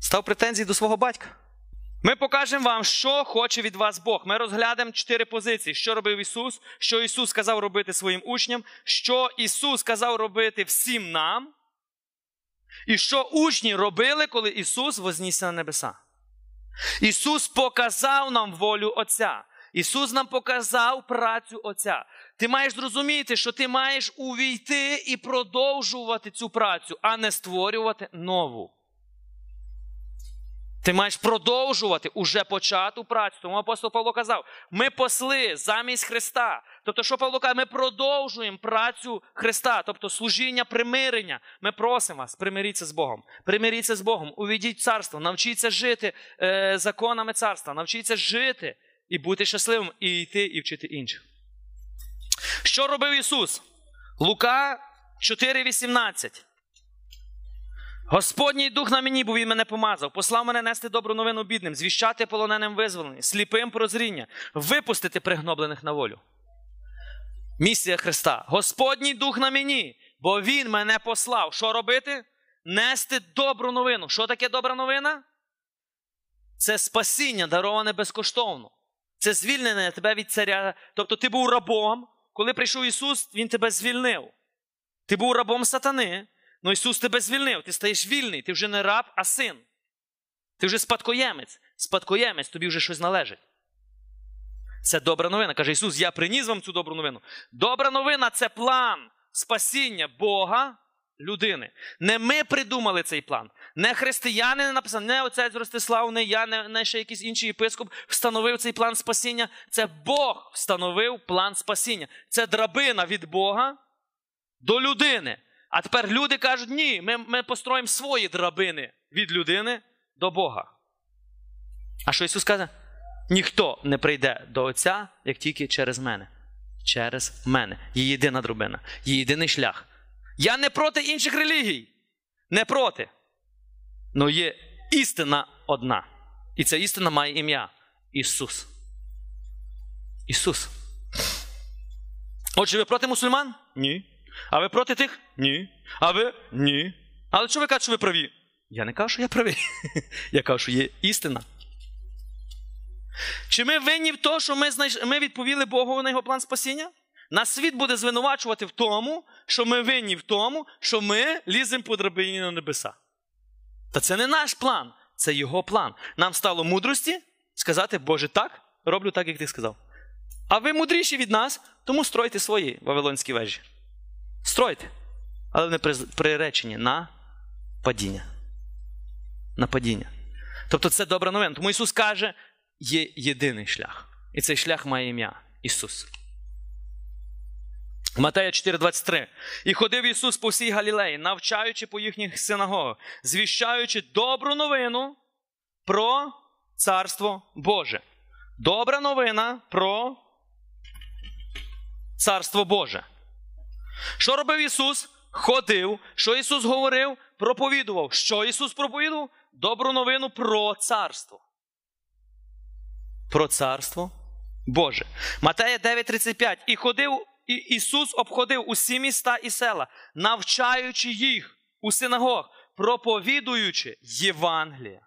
Став претензії до свого батька. Ми покажемо вам, що хоче від вас Бог. Ми розглянемо 4 позиції. Що робив Ісус? Що Ісус сказав робити своїм учням? Що Ісус сказав робити всім нам? І що учні робили, коли Ісус вознісся на небеса? Ісус показав нам волю Отця. Ісус нам показав працю Отця. Ти маєш зрозуміти, що ти маєш увійти і продовжувати цю працю, а не створювати нову. Ти маєш продовжувати уже почату працю. Тому апостол Павло казав, ми посли замість Христа. Тобто, що Павло каже, ми продовжуємо працю Христа, тобто служіння примирення. Ми просимо вас, примиріться з Богом. Примиріться з Богом, увійдіть в царство, навчіться жити законами царства, навчіться жити і бути щасливим, і йти, і вчити інших. Що робив Ісус? Лука 4,18. Господній Дух на мені, бо Він мене помазав, послав мене нести добру новину бідним, звіщати полоненим визволення, сліпим прозріння, випустити пригноблених на волю. Місія Христа. Господній Дух на мені, бо Він мене послав. Що робити? Нести добру новину. Що таке добра новина? Це спасіння, дароване безкоштовно. Це звільнення тебе від царя. Тобто ти був рабом. Коли прийшов Ісус, Він тебе звільнив. Ти був рабом сатани, але Ісус тебе звільнив. Ти стаєш вільний. Ти вже не раб, а син. Ти вже спадкоємець. Спадкоємець, тобі вже щось належить. Це добра новина. Каже Ісус, я приніс вам цю добру новину. Добра новина – це план спасіння Бога, людини. Не ми придумали цей план. Не християни написали, не отець Ростислав, не я, не ще якийсь інший єпископ встановив цей план спасіння. Це Бог встановив план спасіння. Це драбина від Бога до людини. А тепер люди кажуть, ні, ми построїмо свої драбини від людини до Бога. А що Ісус каже? Ніхто не прийде до Отця, як тільки через мене. Через мене. Є єдина драбина. Є єдиний шлях. Я не проти інших релігій. Не проти. Но є істина одна. І ця істина має ім'я. Ісус. Ісус. Отже, ви проти мусульман? Ні. А ви проти тих? Ні. А ви? Ні. Але чого ви кажете, що ви праві? Я не кажу, що я правий. Я кажу, що є істина. Чи ми винні в тому, що ми відповіли Богу на його план спасіння? Нас світ буде звинувачувати в тому, що ми винні в тому, що ми ліземо по драбині на небеса. Та це не наш план, це його план. Нам стало мудрості сказати, Боже, так, роблю так, як ти сказав. А ви мудріші від нас, тому стройте свої вавилонські вежі. Стройте, але не приречені на падіння. На падіння. Тобто це добра новина. Тому Ісус каже, є єдиний шлях. І цей шлях має ім'я – Ісус. Матея 4,23. І ходив Ісус по всій Галілеї, навчаючи по їхніх синагогах, звіщаючи добру новину про Царство Боже. Добра новина про Царство Боже. Що робив Ісус? Ходив. Що Ісус говорив? Проповідував. Що Ісус проповідував? Добру новину про Царство. Про Царство Боже. Матея 9,35. І ходив... І Ісус обходив усі міста і села, навчаючи їх у синагогах, проповідуючи Євангеліє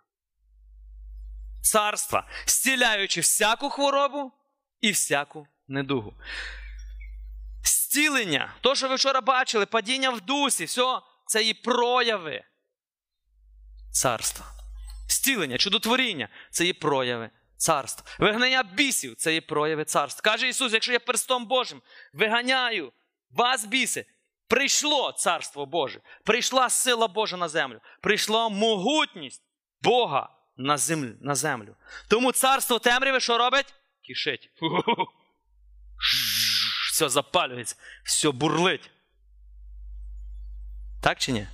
Царства, зціляючи всяку хворобу і всяку недугу. Зцілення, то, що ви вчора бачили, падіння в дусі, все, це і прояви Царства. Зцілення, чудотворіння, це і прояви Царство. Вигнання бісів – це є прояви царства. Каже Ісус, якщо я перстом Божим виганяю вас біси, прийшло Царство Боже, прийшла сила Божа на землю, прийшла могутність Бога на землю. Тому царство темряви що робить? Кишить. Все запалюється, все бурлить. Так чи ні?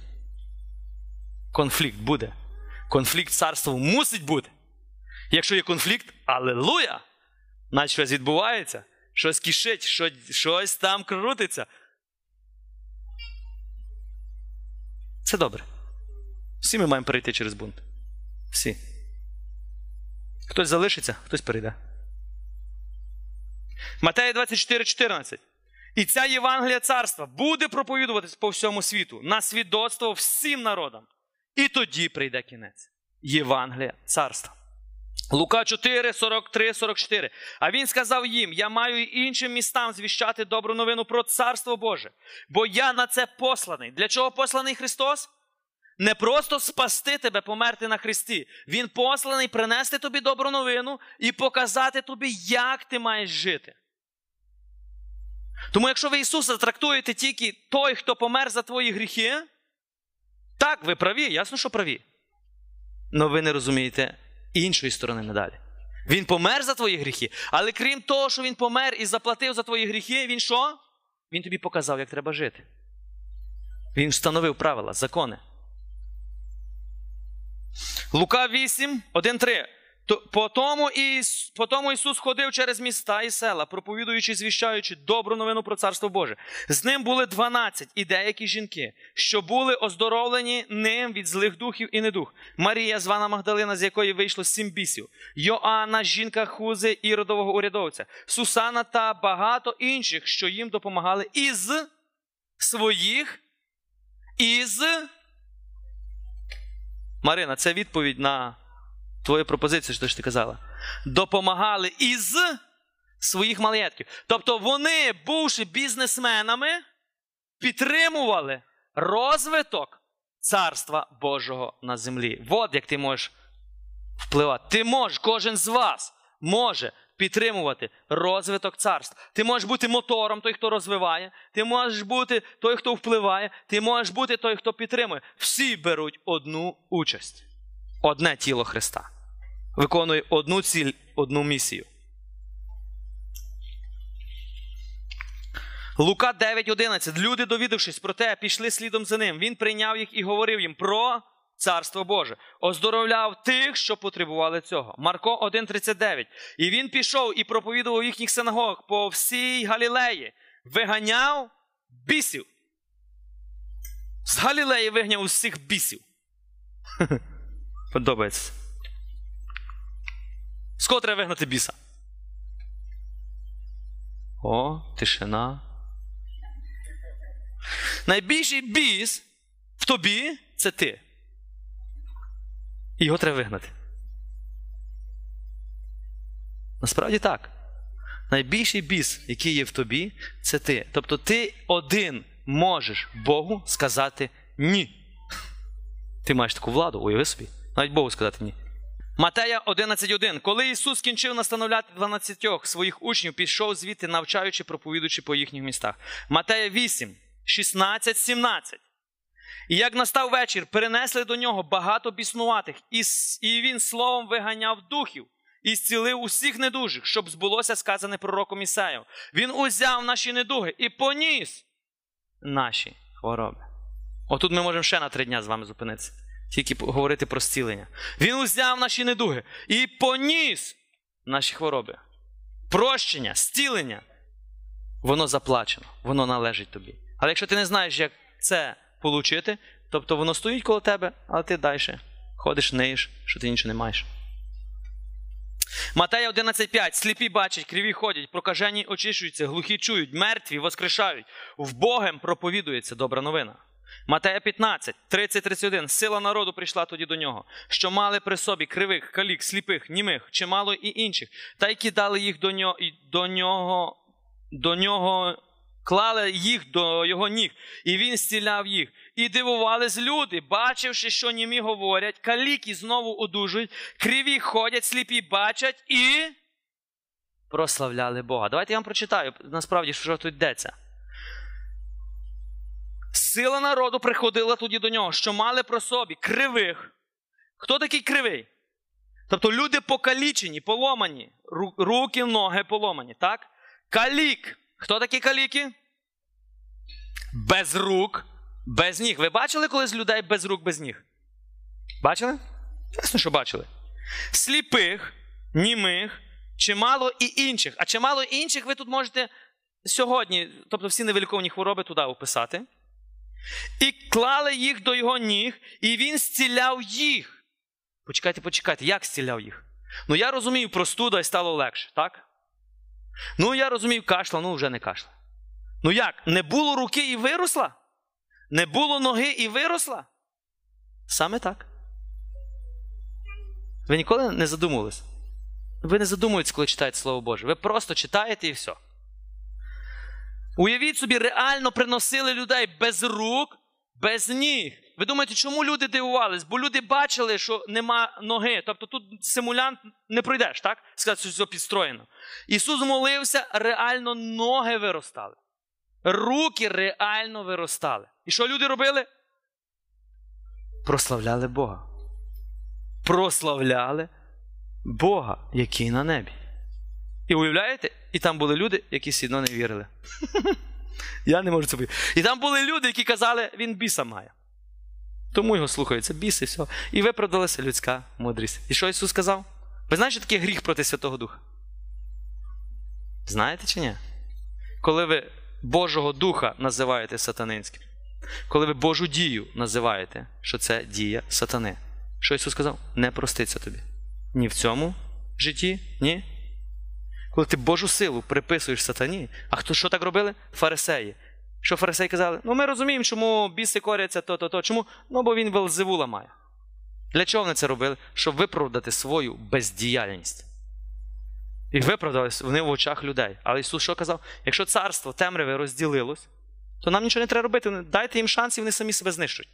Конфлікт буде. Конфлікт царства мусить бути. Якщо є конфлікт, алелуя, наче щось відбувається, щось кишить, щось там крутиться. Це добре. Всі ми маємо перейти через бунт. Всі. Хтось залишиться, хтось перейде. Матея 24,14. І ця Євангелія Царства буде проповідуватись по всьому світу, на свідоцтво всім народам. І тоді прийде кінець. Євангелія Царства. Лука 4, 43, 44. А він сказав їм, я маю і іншим містам звіщати добру новину про Царство Боже, бо я на це посланий. Для чого посланий Христос? Не просто спасти тебе, померти на хресті. Він посланий принести тобі добру новину і показати тобі, як ти маєш жити. Тому якщо ви Ісуса трактуєте тільки той, хто помер за твої гріхи, так, ви праві, ясно, що праві. Но ви не розумієте іншої сторони надалі. Він помер за твої гріхи, але крім того, що він помер і заплатив за твої гріхи, він що? Він тобі показав, як треба жити. Він встановив правила, закони. Лука 8, 1-3. Потому Ісус ходив через міста і села, проповідуючи і звіщаючи добру новину про Царство Боже. З ним були 12 і деякі жінки, що були оздоровлені ним від злих духів і недух. Марія, звана Магдалина, з якої вийшло 7 бісів. Йоанна, жінка Хузи, іродового урядовця. Сусана та багато інших, що їм допомагали із своїх. Марина, це відповідь на твою пропозицію, що ж ти казала. Допомагали із своїх маєтків. Тобто вони, бувши бізнесменами, підтримували розвиток Царства Божого на землі. От як ти можеш впливати. Ти можеш, кожен з вас може підтримувати розвиток царства. Ти можеш бути мотором, той, хто розвиває. Ти можеш бути той, хто впливає. Ти можеш бути той, хто підтримує. Всі беруть одну участь. Одне тіло Христа. Виконує одну ціль, одну місію. Лука 9:11. Люди, довідавшись про те, пішли слідом за ним. Він прийняв їх і говорив їм про Царство Боже. Оздоровляв тих, що потребували цього. Марко 1:39. І він пішов і проповідував їхніх синагог по всій Галілеї. Виганяв бісів. З Галілеї вигнав усіх бісів. Подобається. З кого треба вигнати біса? О, тишина. Найбільший біс в тобі – це ти. І його треба вигнати. Насправді так. Найбільший біс, який є в тобі, це ти. Тобто ти один можеш Богу сказати ні. Ти маєш таку владу, уяви собі. Навіть Богу сказати ні. Матея 11:1. Коли Ісус кінчив настановляти 12 своїх учнів, пішов звідти, навчаючи, проповідуючи по їхніх містах. Матея 8, 16, 17. І як настав вечір, перенесли до нього багато біснуватих, і він словом виганяв духів, і зцілив усіх недужих, щоб збулося сказане пророком Ісаєм. Він узяв наші недуги і поніс наші хвороби. Отут ми можемо ще на 3 дні з вами зупинитися, тільки говорити про зцілення. Він узяв наші недуги і поніс наші хвороби. Прощення, зцілення, воно заплачено, воно належить тобі. Але якщо ти не знаєш, як це получити, тобто воно стоїть коло тебе, але ти далі ходиш, неїш, що ти нічого не маєш. Матея 11:5. Сліпі бачать, криві ходять, прокажені очищуються, глухі чують, мертві воскрешають. Вбогим проповідується добра новина. Матея 15, 30-31. Сила народу прийшла тоді до нього, що мали при собі кривих, калік, сліпих, німих, чимало і інших, та й кидали їх до нього клали їх до його ніг, і він зціляв їх. І дивувались люди, бачивши, що німі говорять, каліки знову одужують, криві ходять, сліпі бачать і прославляли Бога. Давайте я вам прочитаю, насправді, що тут йдеться. Сила народу приходила тоді до нього, що мали про собі кривих. Хто такий кривий? Тобто люди покалічені, поломані, руки, ноги поломані, так? Калік. Хто такі каліки? Без рук, без ніг. Ви бачили колись людей без рук, без ніг? Бачили? Ясно, що бачили. Сліпих, німих, чимало і інших. А чимало інших ви тут можете сьогодні, тобто всі невиліковні хвороби туди описати. І клали їх до його ніг, і він зціляв їх. Почекайте, як зціляв їх? Ну, я розумію, простуда і стало легше, так? Ну, я розумів, кашля, ну, вже не кашля. Ну, як? Не було руки і виросла? Не було ноги і виросла? Саме так. Ви ніколи не задумувались? Ви не задумуєтесь, коли читаєте Слово Боже. Ви просто читаєте і все. Уявіть собі, реально приносили людей без рук, без ніг. ви думаєте, чому люди дивувались? Бо люди бачили, що нема ноги. Тобто тут симулянт не пройдеш, так? Сказати, що все підстроєно. Ісус молився, реально ноги виростали. Руки реально виростали. І що люди робили? Прославляли Бога. Прославляли Бога, який на небі. І уявляєте? І там були люди, які сідно не вірили. Я не можу це повірити. І там були люди, які казали, він біса має. Тому його слухаються біс і все. І виправдалася людська мудрість. І що Ісус сказав? Ви знаєте, що таке гріх проти Святого Духа? Знаєте чи ні? Коли ви Божого Духа називаєте сатанинським, коли ви Божу дію називаєте, що це дія сатани, що Ісус сказав? Не проститься тобі. Ні в цьому житті, ні. Коли ти Божу силу приписуєш сатані, а хто що так робили? Фарисеї. Що фарисеї казали? Ну ми розуміємо, чому біси коряться то. Чому? Ну бо він Вельзевула має. Для чого вони це робили? Щоб виправдати свою бездіяльність. І виправдались вони в очах людей. Але Ісус що казав? Якщо царство темряве розділилось, то нам нічого не треба робити. Дайте їм шанс, і вони самі себе знищують.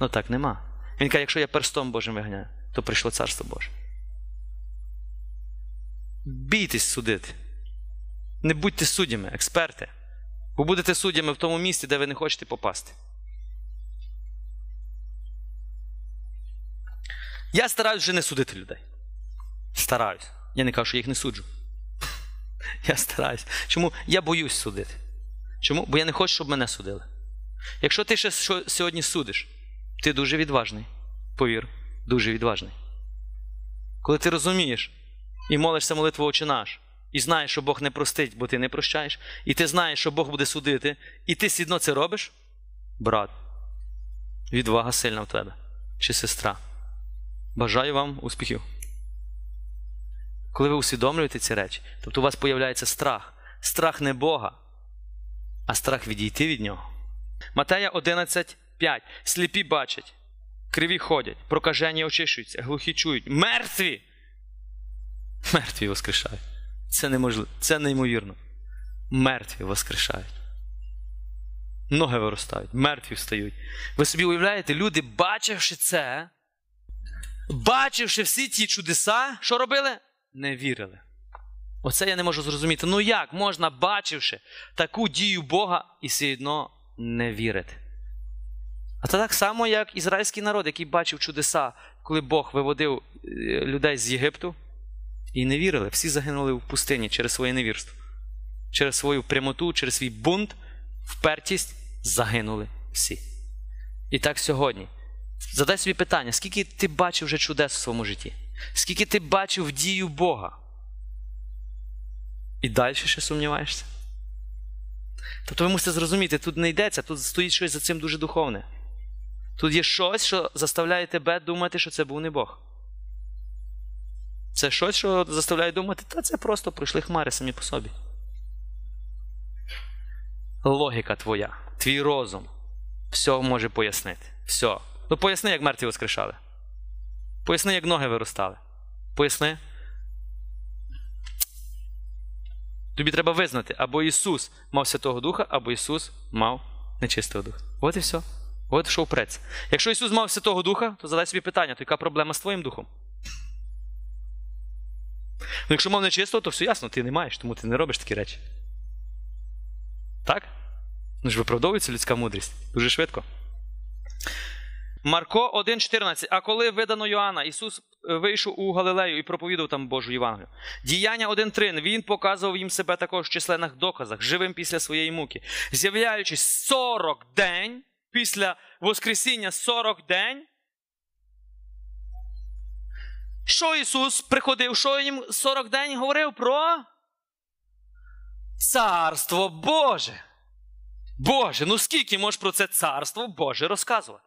Ну так нема. Він каже, якщо я перстом Божим виганяю, то прийшло Царство Боже. Бійтесь судити. Не будьте суддями, експерти. Ви будете суддями в тому місці, де ви не хочете попасти. Я стараюсь вже не судити людей. Стараюсь. Я не кажу, що я їх не суджу. Я стараюсь. Чому? Я боюсь судити. Чому? Бо я не хочу, щоб мене судили. Якщо ти ще сьогодні судиш, ти дуже відважний. Повір, дуже відважний. Коли ти розумієш і молишся молитву «Отче наш», і знаєш, що Бог не простить, бо ти не прощаєш, і ти знаєш, що Бог буде судити, і ти свідомо це робиш, брат, відвага сильна в тебе, чи сестра. Бажаю вам успіхів. Коли ви усвідомлюєте ці речі, тобто у вас появляється страх. Страх не Бога, а страх відійти від Нього. Матея 11:5. Сліпі бачать, криві ходять, прокажені очищуються, глухі чують, мертві! Мертві воскрешають. Це неможливо, це неймовірно. Мертві воскрешають. Ноги виростають, мертві встають. Ви собі уявляєте, люди, бачивши це, бачивши всі ті чудеса, що робили? Не вірили. Оце я не можу зрозуміти. Ну як можна, бачивши таку дію Бога, і все одно не вірити? А це так само, як ізраїльський народ, який бачив чудеса, коли Бог виводив людей з Єгипту, і не вірили. Всі загинули в пустині через своє невірство. Через свою прямоту, через свій бунт, впертість загинули всі. І так сьогодні. Задай собі питання, скільки ти бачив вже чудес у своєму житті? Скільки ти бачив дію Бога? І далі ще сумніваєшся? Тобто ви мусите зрозуміти, тут не йдеться, тут стоїть щось за цим дуже духовне. Тут є щось, що заставляє тебе думати, що це був не Бог. Це щось, що заставляє думати, та це просто пройшли хмари самі по собі. Логіка твоя, твій розум, все може пояснити. Все. Ну поясни, як мертві воскрешали. Поясни, як ноги виростали. Поясни. Тобі треба визнати, або Ісус мав Святого Духа, або Ісус мав нечистого духа. От і все. От що впреться. Якщо Ісус мав Святого Духа, то задай собі питання, то яка проблема з твоїм духом? Ну, якщо мов нечистого, то все ясно, ти не маєш, тому ти не робиш такі речі. Так? Ну ж виправдовується людська мудрість. Дуже швидко. Марко 1:14. А коли видано Йоанна, Ісус вийшов у Галилею і проповідав там Божу Євангелію. Діяння 1:3. Він показував їм себе також в численних доказах, живим після своєї муки. З'являючись 40 день, після Воскресіння 40 день, що Ісус приходив, що їм 40 день говорив про Царство Боже. Боже, ну скільки можеш про це Царство Боже розказувати?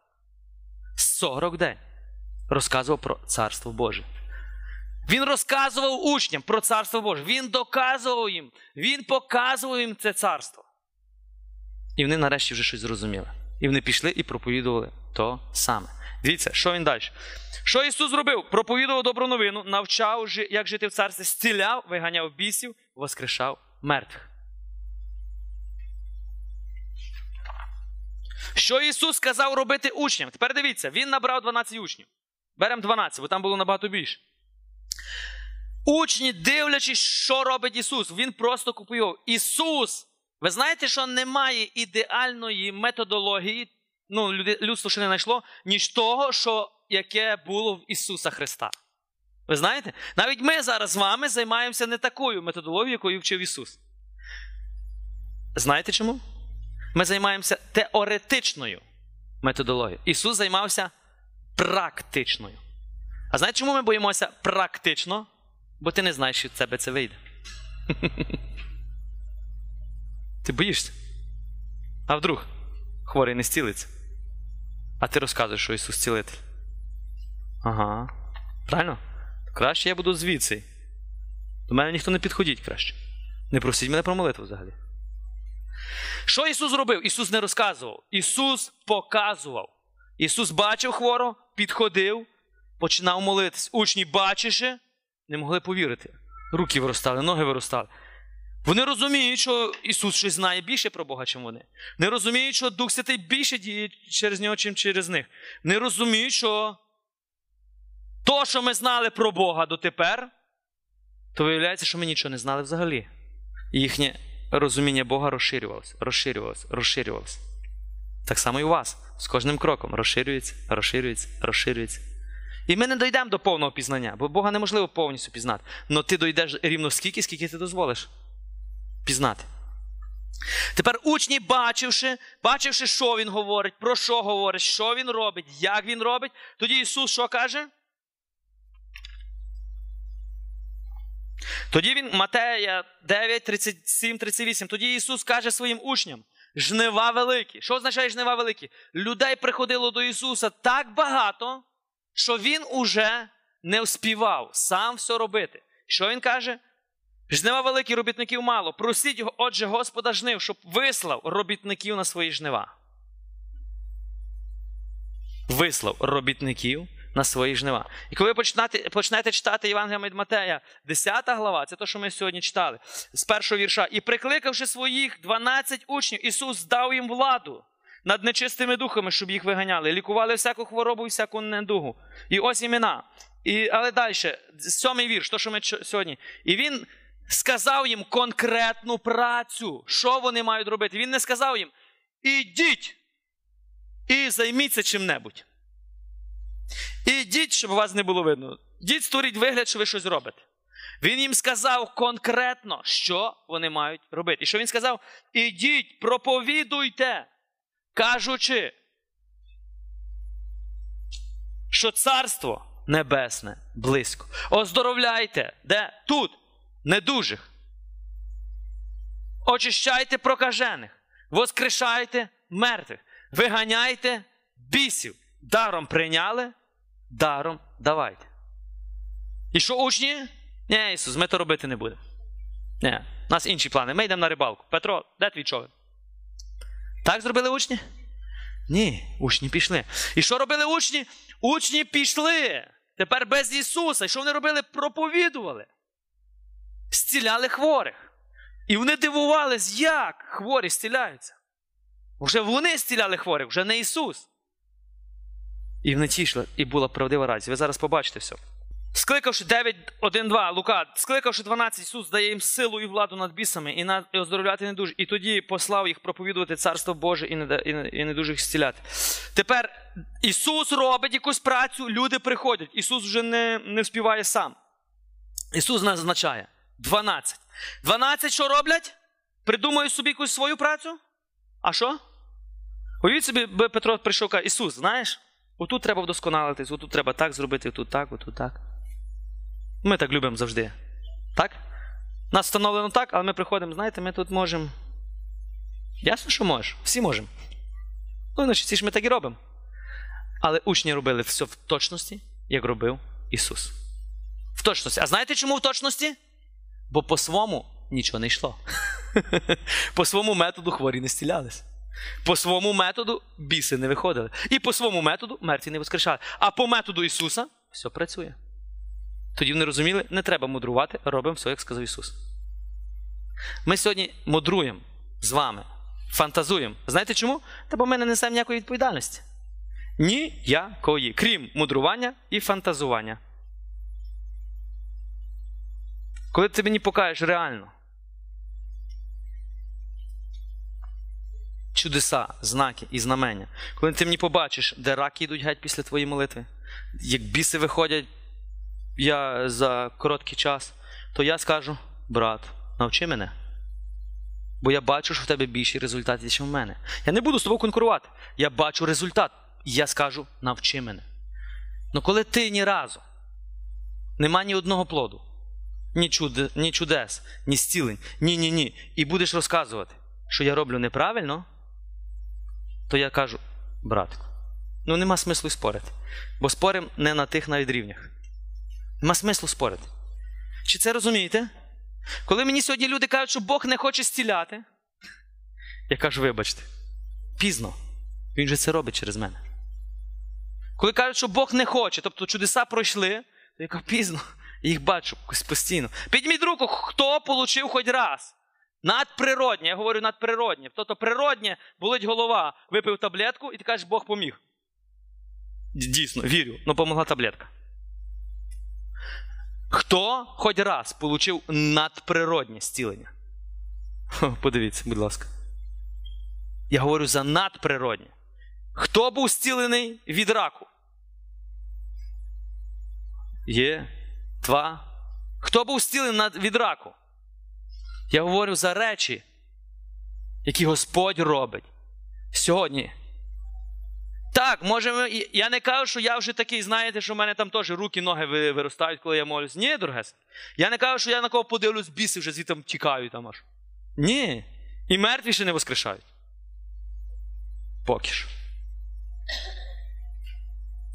40 день розказував про Царство Боже. Він розказував учням про Царство Боже. Він доказував їм, він показував їм це Царство. І вони нарешті вже щось зрозуміли. І вони пішли і проповідували то саме. Дивіться, що він далі. Що Ісус зробив? Проповідував добру новину, навчав, як жити в царстві, зціляв, виганяв бісів, воскрешав мертвих. Що Ісус сказав робити учням? Тепер дивіться, він набрав 12 учнів. Беремо 12, бо там було набагато більше. Учні, дивлячись, що робить Ісус, він просто копіював. Ісус, ви знаєте, що немає ідеальної методології, ну, людство ще не знайшло, ніж того, що яке було в Ісуса Христа. Ви знаєте? Навіть ми зараз з вами займаємося не такою методологією, якою вчив Ісус. Знаєте чому? Ми займаємося теоретичною методологією. Ісус займався практичною. А знаєте, чому ми боїмося практично? Бо ти не знаєш, що в тебе це вийде. Ти боїшся. А вдруг хворий не зцілиться? А ти розказуєш, що Ісус цілитель. Ага. Правильно? Краще я буду звідси. До мене ніхто не підходить краще. Не просіть мене про молитву взагалі. Що Ісус робив? Ісус не розказував. Ісус показував. Ісус бачив хворого, підходив, починав молитись. Учні, бачивши, не могли повірити. Руки виростали, ноги виростали. Вони розуміють, що Ісус щось знає більше про Бога, чим вони. Не розуміють, що Дух Святий більше діє через нього, чим через них. Не розуміють, що то, що ми знали про Бога дотепер, то виявляється, що ми нічого не знали взагалі. І їхнє розуміння Бога розширювалося, розширювалося, розширювалося. Так само і у вас. З кожним кроком розширюється, розширюється, розширюється. І ми не дійдемо до повного пізнання, бо Бога неможливо повністю пізнати. Но ти дійдеш рівно скільки, скільки ти дозволиш пізнати. Тепер учні, бачивши, що він говорить, про що говорить, що він робить, як він робить, тоді Ісус що каже? Тоді він, Матея 9, 37-38, тоді Ісус каже своїм учням: жнива великі. Що означає жнива великі? Людей приходило до Ісуса так багато, що він уже не вспівав сам все робити. Що він каже? Жнива великі, робітників мало. Просіть, отже, Господа жнив, щоб вислав робітників на свої жнива. Вислав робітників на свої жнива. І коли ви почнете читати Євангелія від Матея, 10 глава, це те, що ми сьогодні читали, з першого вірша. «І прикликавши своїх 12 учнів, Ісус дав їм владу над нечистими духами, щоб їх виганяли, лікували всяку хворобу і всяку недугу». І ось імена. Але далі, 7-й вірш, те, що ми сьогодні. І він сказав їм конкретну працю, що вони мають робити. Він не сказав їм: «Ідіть і займіться чим-небудь». «Ідіть, щоб вас не було видно. Ідіть, створіть вигляд, що ви щось робите». Він їм сказав конкретно, що вони мають робити. І що він сказав? «Ідіть, проповідуйте, кажучи, що Царство Небесне близько. Оздоровляйте». Де? Тут. «Недужих. Очищайте прокажених. Воскрешайте мертвих. Виганяйте бісів. Даром прийняли, даром давайте». І що учні? «Ні, Ісус, ми то робити не будемо. Ні, у нас інші плани. Ми йдемо на рибалку. Петро, де твій човен?» Так зробили учні? Ні, учні пішли. І що робили учні? Учні пішли. Тепер без Ісуса. І що вони робили? Проповідували. Зціляли хворих. І вони дивувались, як хворі зціляються. Вже вони зціляли хворих, вже не Ісус. І вони тішили, і була правдива радість. Ви зараз побачите все. Скликавши 9:1-2, Лука, скликавши 12, Ісус дає їм силу і владу над бісами, і оздоровляти недужих. І тоді послав їх проповідувати Царство Боже і недужих зціляти. Тепер Ісус робить якусь працю, люди приходять. Ісус вже не вспіває сам. Ісус назначає 12. 12 що роблять? Придумають собі якусь свою працю? А що? Уявіть собі, Петро прийшов, каже: «Ісус, знаєш, отут треба вдосконалитись, отут треба так зробити, отут так, отут так». Ми так любимо завжди. Так? Нас встановлено так, але ми приходимо, знаєте, ми тут можемо. Ясно, що можеш? Всі можемо. Ну, іначе всі ж ми так і робимо. Але учні робили все в точності, як робив Ісус. В точності. А знаєте, чому в точності? Бо по-свому нічого не йшло. По своєму методу хворі не зцілялись. По своєму методу біси не виходили. І по своєму методу мертві не воскрешали. А по методу Ісуса все працює. Тоді вони розуміли, не треба мудрувати, робимо все, як сказав Ісус. Ми сьогодні мудруємо з вами фантазуємо. Знаєте чому? Та бо ми не несемо ніякої відповідальності. Ніякої, крім мудрування і фантазування. Коли ти мені покажеш реально чудеса, знаки і знамення, коли ти мені побачиш, де раки йдуть геть після твоєї молитви, як біси виходять я за короткий час, то я скажу: брат, навчи мене. Бо я бачу, що в тебе більші результати, ніж в мене. Я не буду з тобою конкурувати. Я бачу результат. І я скажу: навчи мене. Но коли ти ні разу, нема ні одного плоду, ні чудес, ні зцілень, ні, і будеш розказувати, що я роблю неправильно, то я кажу: братку, ну нема смислу спорити. Бо спорим не на тих навіть рівнях. Нема смислу спорити. Чи це розумієте? Коли мені сьогодні люди кажуть, що Бог не хоче зціляти, я кажу: вибачте, пізно. Він же це робить через мене. Коли кажуть, що Бог не хоче, тобто чудеса пройшли, то я кажу: пізно. Я їх бачу постійно. Підніміть руку, хто получив хоч раз надприроднє, я говорю надприроднє, тобто природнє, болить голова, випив таблетку і ти кажеш: Бог поміг. Дійсно, вірю, але помогла таблетка. Хто хоч раз получив надприроднє зцілення? Подивіться, будь ласка. Я говорю за надприроднє. Хто був зцілений від раку? Є. Два. Хто був зцілений від раку? Я говорю за речі, які Господь робить сьогодні. Так, може, я не кажу, що я вже такий, знаєте, що в мене там теж руки, ноги виростають, коли я молюсь. Ні, дорогес. Я не кажу, що я на кого подивлюсь, біси вже звідти тікають там аж. Ні. І мертві ще не воскрешають. Поки що.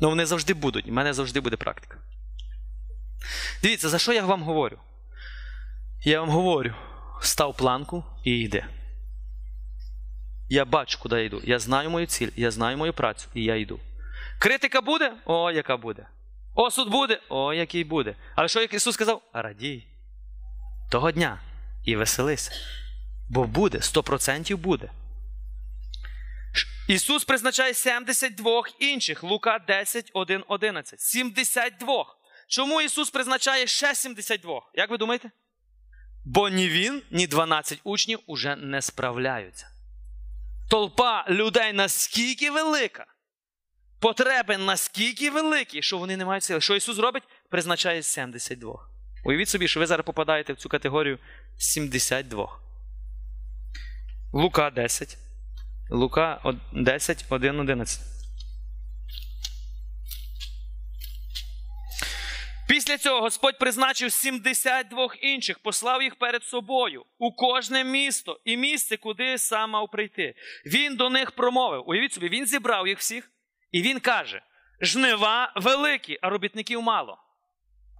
Ну, вони завжди будуть. У мене завжди буде практика. Дивіться, за що я вам говорю? Я вам говорю: став планку і йди. Я бачу, куди я йду. Я знаю мою ціль, я знаю мою працю, і я йду. Критика буде? О, яка буде. Осуд буде? О, який буде. Але що Ісус сказав? Радій того дня і веселися. Бо буде, 100% буде. Ісус призначає 72 інших. Лука 10, 1, 11. 72. Чому Ісус призначає ще 72? Як ви думаєте? Бо ні Він, ні 12 учнів уже не справляються. Толпа людей наскільки велика, потреби наскільки великі, що вони не мають сили. Що Ісус робить? Призначає 72. Уявіть собі, що ви зараз попадаєте в цю категорію 72. Лука 10. Лука 10, 1, 11. Після цього Господь призначив 72 інших, послав їх перед собою у кожне місто і місце, куди сам мав прийти. Він до них промовив. Уявіть собі, Він зібрав їх всіх і Він каже: жнива великі, а робітників мало.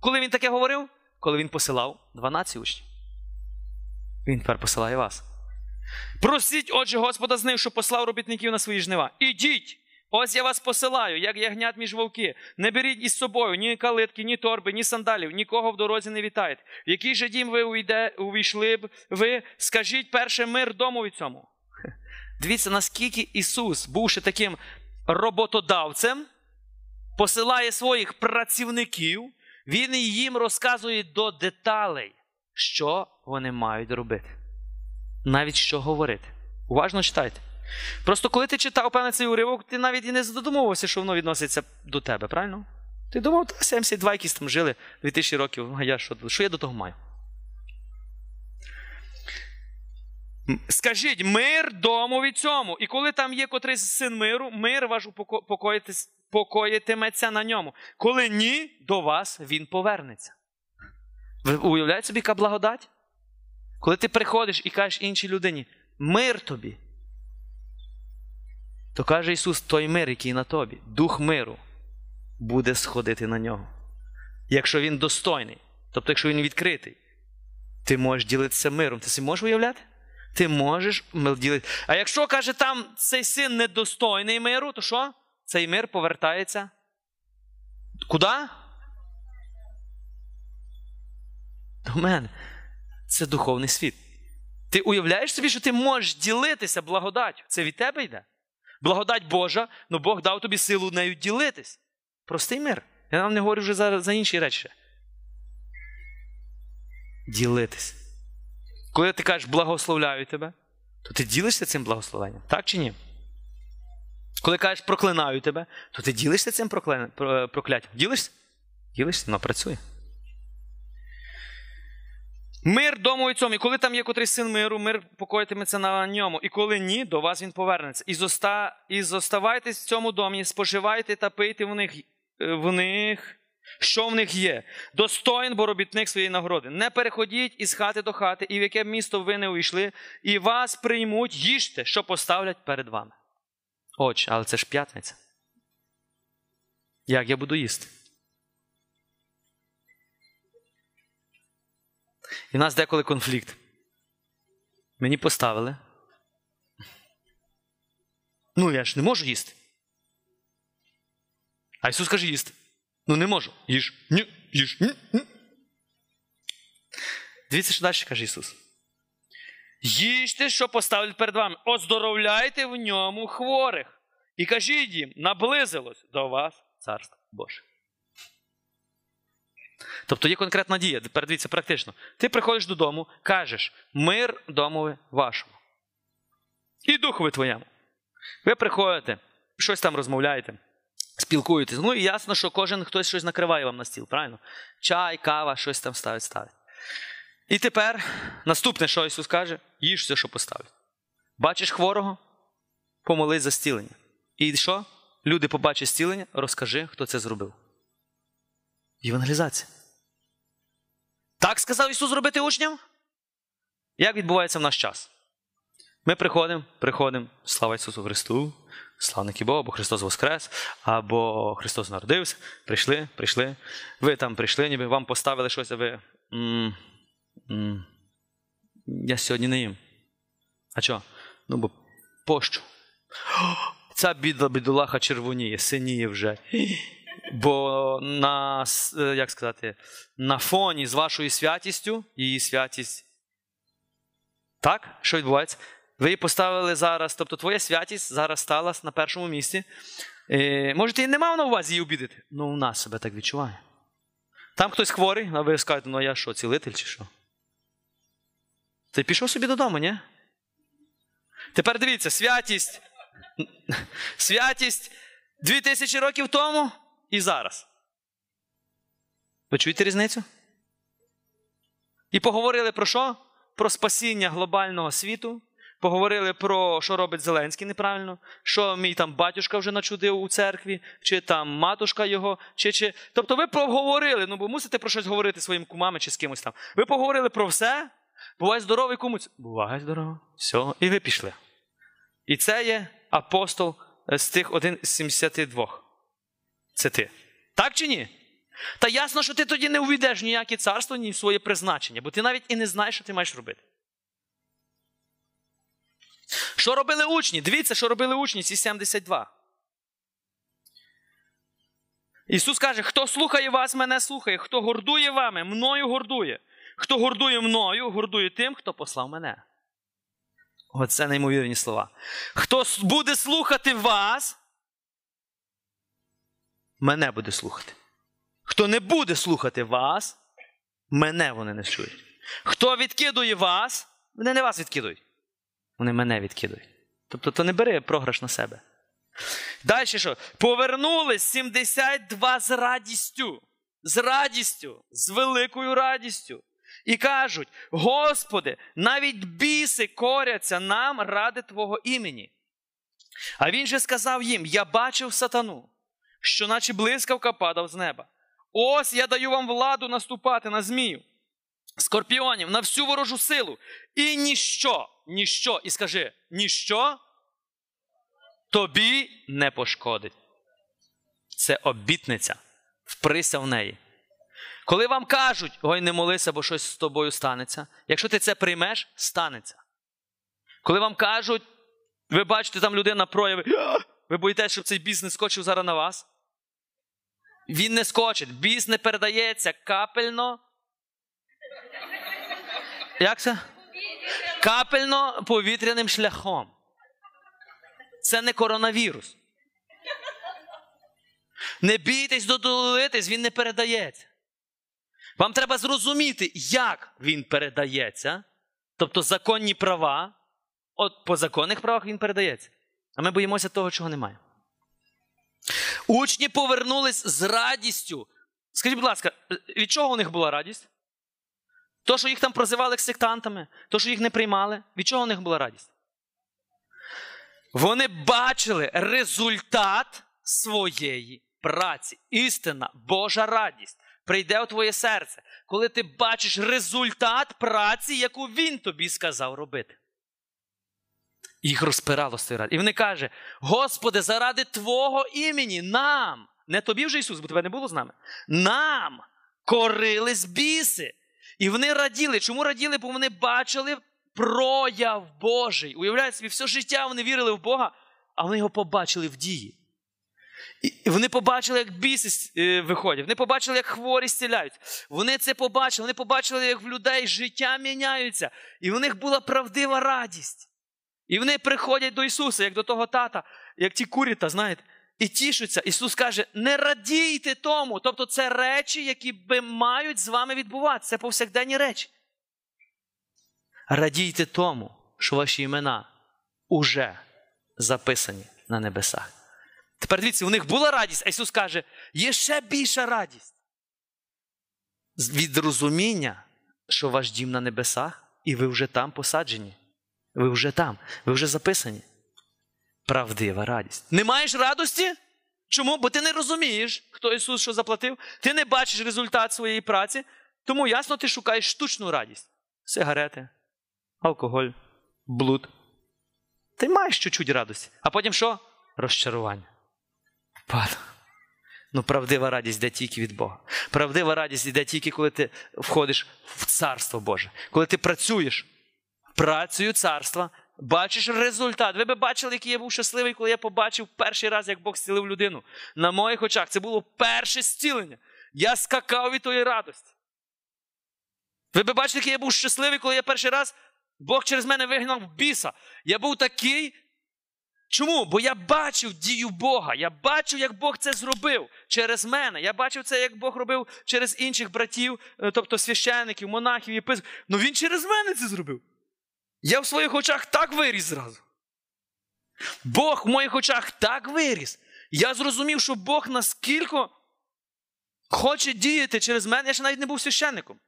Коли Він таке говорив? Коли Він посилав 12 учнів. Він тепер посилає вас. Просіть, отже, Господа з них, що послав робітників на свої жнива. Ідіть! Ось я вас посилаю, як ягнят між вовки. Не беріть із собою ні калитки, ні торби, ні сандалів, нікого в дорозі не вітайте. В який же дім ви увійшли б, ви скажіть перше мир дому від цьому. Дивіться, наскільки Ісус, бувши таким роботодавцем, посилає своїх працівників, Він їм розказує до деталей, що вони мають робити. Навіть що говорити. Уважно читайте. Просто коли ти читав певний цей уривок, ти навіть і не задумувався, що воно відноситься до тебе, правильно? Ти думав, та 72 якісь там жили 2000 років, а я що я до того маю? Скажіть, мир дому від цьому. І коли там є котрийсь син миру, мир ваш покоїтиметься на ньому. Коли ні, до вас він повернеться. Ви уявляєте собі, яка благодать? Коли ти приходиш і кажеш іншій людині: мир тобі, то каже Ісус: той мир, який на тобі, дух миру, буде сходити на нього. Якщо він достойний, тобто якщо він відкритий, ти можеш ділитися миром. Ти себе можеш уявляти? Ти можеш ділитися. А якщо, каже, там цей син недостойний миру, то що? Цей мир повертається куди? До мене. Це духовний світ. Ти уявляєш собі, що ти можеш ділитися благодаттю? Це від тебе йде. Благодать Божа, але Бог дав тобі силу нею ділитись. Простий мир. Я вам не говорю вже за інші речі. Ділитись. Коли ти кажеш «благословляю тебе», то ти ділишся цим благословенням. Так чи ні? Коли кажеш «проклинаю тебе», то ти ділишся цим прокляттям. Ділишся? Ділишся, воно працює. Мир дому і цьому. І коли там є котрий син миру, мир покоїтиметься на ньому. І коли ні, до вас він повернеться. І зоставайтесь в цьому домі, споживайте та пийте в них, що в них є. Достоїн бо робітник своєї нагороди. Не переходіть із хати до хати, і в яке місто ви не увійшли, і вас приймуть, їжте, що поставлять перед вами. Отче, але це ж п'ятниця. Як я буду їсти? І в нас деколи конфлікт. Мені поставили. Ну, я ж не можу їсти. А Ісус каже, їсти. Ну, не можу. Їж. Ні, їж. Ні. Дивіться, що далі каже Ісус. Їжте, що поставлять перед вами. Оздоровляйте в ньому хворих. І кажіть їм, наблизилось до вас Царство Боже. Тобто є конкретна дія, передивіться практично. Ти приходиш додому, кажеш, мир домові вашому. І духові твоєму. Ви приходите, щось там розмовляєте, спілкуєтесь. Ну і ясно, що кожен хтось щось накриває вам на стіл, правильно? Чай, кава, щось там ставить. І тепер наступне, що Ісус каже, їж все, що поставлять. Бачиш хворого, помолись за зцілення. І що? Люди побачать зцілення, розкажи, хто це зробив. Євангелізація. Так сказав Ісус робити учням? Як відбувається в наш час? Ми приходимо, слава Ісусу Христу, славники Бога, бо Христос воскрес, або Христос народився, прийшли, ви там прийшли, ніби вам поставили щось, а ви, я сьогодні не їм. А чого? Ну, бо пощу. Ця бідолаха червоніє, синіє вже. Бо на, як сказати, на фоні з вашою святістю, її святість, так? Що відбувається? Ви її поставили зараз, тобто твоя святість зараз стала на першому місці. Можете, і не мав на увазі її обідати, але у нас себе так відчуває. Там хтось хворий, а ви скажете, ну я що, цілитель чи що? Ти пішов собі додому, ні? Тепер дивіться, святість 2000 років тому і зараз. Ви чуєте різницю? І поговорили про що? Про спасіння глобального світу. Поговорили про, що робить Зеленський неправильно. Що мій там батюшка вже начудив у церкві. Чи там матушка його. Чи. Тобто ви поговорили. Ну, бо мусите про щось говорити своїм кумами чи з кимось там. Ви поговорили про все. Бувай здоровий комусь. Бувай здоровий. Все. І ви пішли. І це є апостол з тих 1,72. Це ти. Так чи ні? Та ясно, що ти тоді не увійдеш в ніяке царство, ні в своє призначення. Бо ти навіть і не знаєш, що ти маєш робити. Що робили учні? Дивіться, що робили учні, ці 72. Ісус каже, хто слухає вас, мене слухає. Хто гордує вами, мною гордує. Хто гордує мною, гордує тим, хто послав мене. Оце неймовірні слова. Хто буде слухати вас, мене буде слухати. Хто не буде слухати вас, мене вони не чують. Хто відкидує вас, вони не вас відкидують. Вони мене відкидують. Тобто, то не бери програш на себе. Далі що? Повернулись 72 з радістю. З радістю. З великою радістю. І кажуть, Господи, навіть біси коряться нам ради Твого імені. А Він же сказав їм, я бачив Сатану, що наче блискавка падав з неба. Ось я даю вам владу наступати на змію, скорпіонів, на всю ворожу силу. І ніщо, і скажи, ніщо тобі не пошкодить. Це обітниця. Вприся в неї. Коли вам кажуть, ой, не молися, бо щось з тобою станеться. Якщо ти це приймеш, станеться. Коли вам кажуть, ви бачите, там людина прояви, ви боїтесь, щоб цей біс не скочив зараз на вас. Він не скочить, біс не передається капельно. Як це? капельно-повітряним шляхом. Це не коронавірус. Не бійтесь дотулитись, він не передається. Вам треба зрозуміти, як він передається. Тобто законні права, от по законних правах він передається. А ми боїмося того, чого немає. Учні повернулись з радістю. Скажіть, будь ласка, від чого у них була радість? То, що їх там прозивали сектантами, то, що їх не приймали, від чого у них була радість? Вони бачили результат своєї праці. Істина, Божа радість прийде у твоє серце, коли ти бачиш результат праці, яку він тобі сказав робити. Їх розпирало з тої радості. І вони кажуть: Господи, заради Твого імені нам, не тобі вже, Ісус, бо тебе не було з нами, нам корились біси. І вони раділи. Чому раділи? Бо вони бачили прояв Божий. Уявляють собі, все життя вони вірили в Бога, а вони його побачили в дії. І вони побачили, як біси виходять. Вони побачили, як хворі зціляють. Вони це побачили. Вони побачили, як в людей життя міняються. І в них була правдива радість. І вони приходять до Ісуса, як до того тата, як ті курята, знаєте, і тішуться. Ісус каже: не радійте тому. Тобто це речі, які би мають з вами відбуватися. Це повсякденні речі. Радійте тому, що ваші імена уже записані на небесах. Тепер дивіться, у них була радість, а Ісус каже: є ще більша радість. Від розуміння, що ваш дім на небесах, і ви вже там посаджені. Ви вже там, ви вже записані. Правдива радість. Не маєш радості? Чому? Бо ти не розумієш, хто Ісус що заплатив. Ти не бачиш результат своєї праці. Тому, ясно, ти шукаєш штучну радість. Сигарети, алкоголь, блуд. Ти маєш чуть-чуть радості. А потім що? Розчарування. Падає. Ну, правдива радість йде тільки від Бога. Правдива радість йде тільки, коли ти входиш в Царство Боже. Коли ти працюєш працею царства, бачиш результат. Ви б бачили, який я був щасливий, коли я побачив перший раз, як Бог зцілив людину. На моїх очах. Це було перше зцілення. Я скакав від тої радості. Ви б бачили, який я був щасливий, коли я перший раз, Бог через мене вигнав біса. Я був такий. Чому? Бо я бачив дію Бога. Я бачив, як Бог це зробив через мене. Я бачив це, як Бог робив через інших братів, тобто священників, монахів, єпископів. Ну він через мене це зробив. Я в своїх очах так виріс зразу. Бог в моїх очах так виріс. Я зрозумів, що Бог наскільки хоче діяти через мене. Я ще навіть не був священником.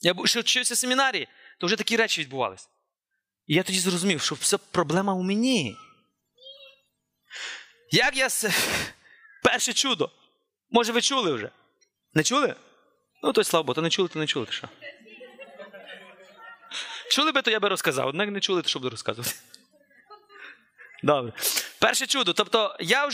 Я ще вчився в семінарії, то вже такі речі відбувалися. І я тоді зрозумів, що вся проблема у мені. Як я... Перше чудо. Може, ви чули вже? Не чули? Ну, то й слава Богу, то не чули, то не чули. Що? Чули би, то я би розказав. Однак не чули, то що буду розказувати? Добре. Перше чудо. Тобто, я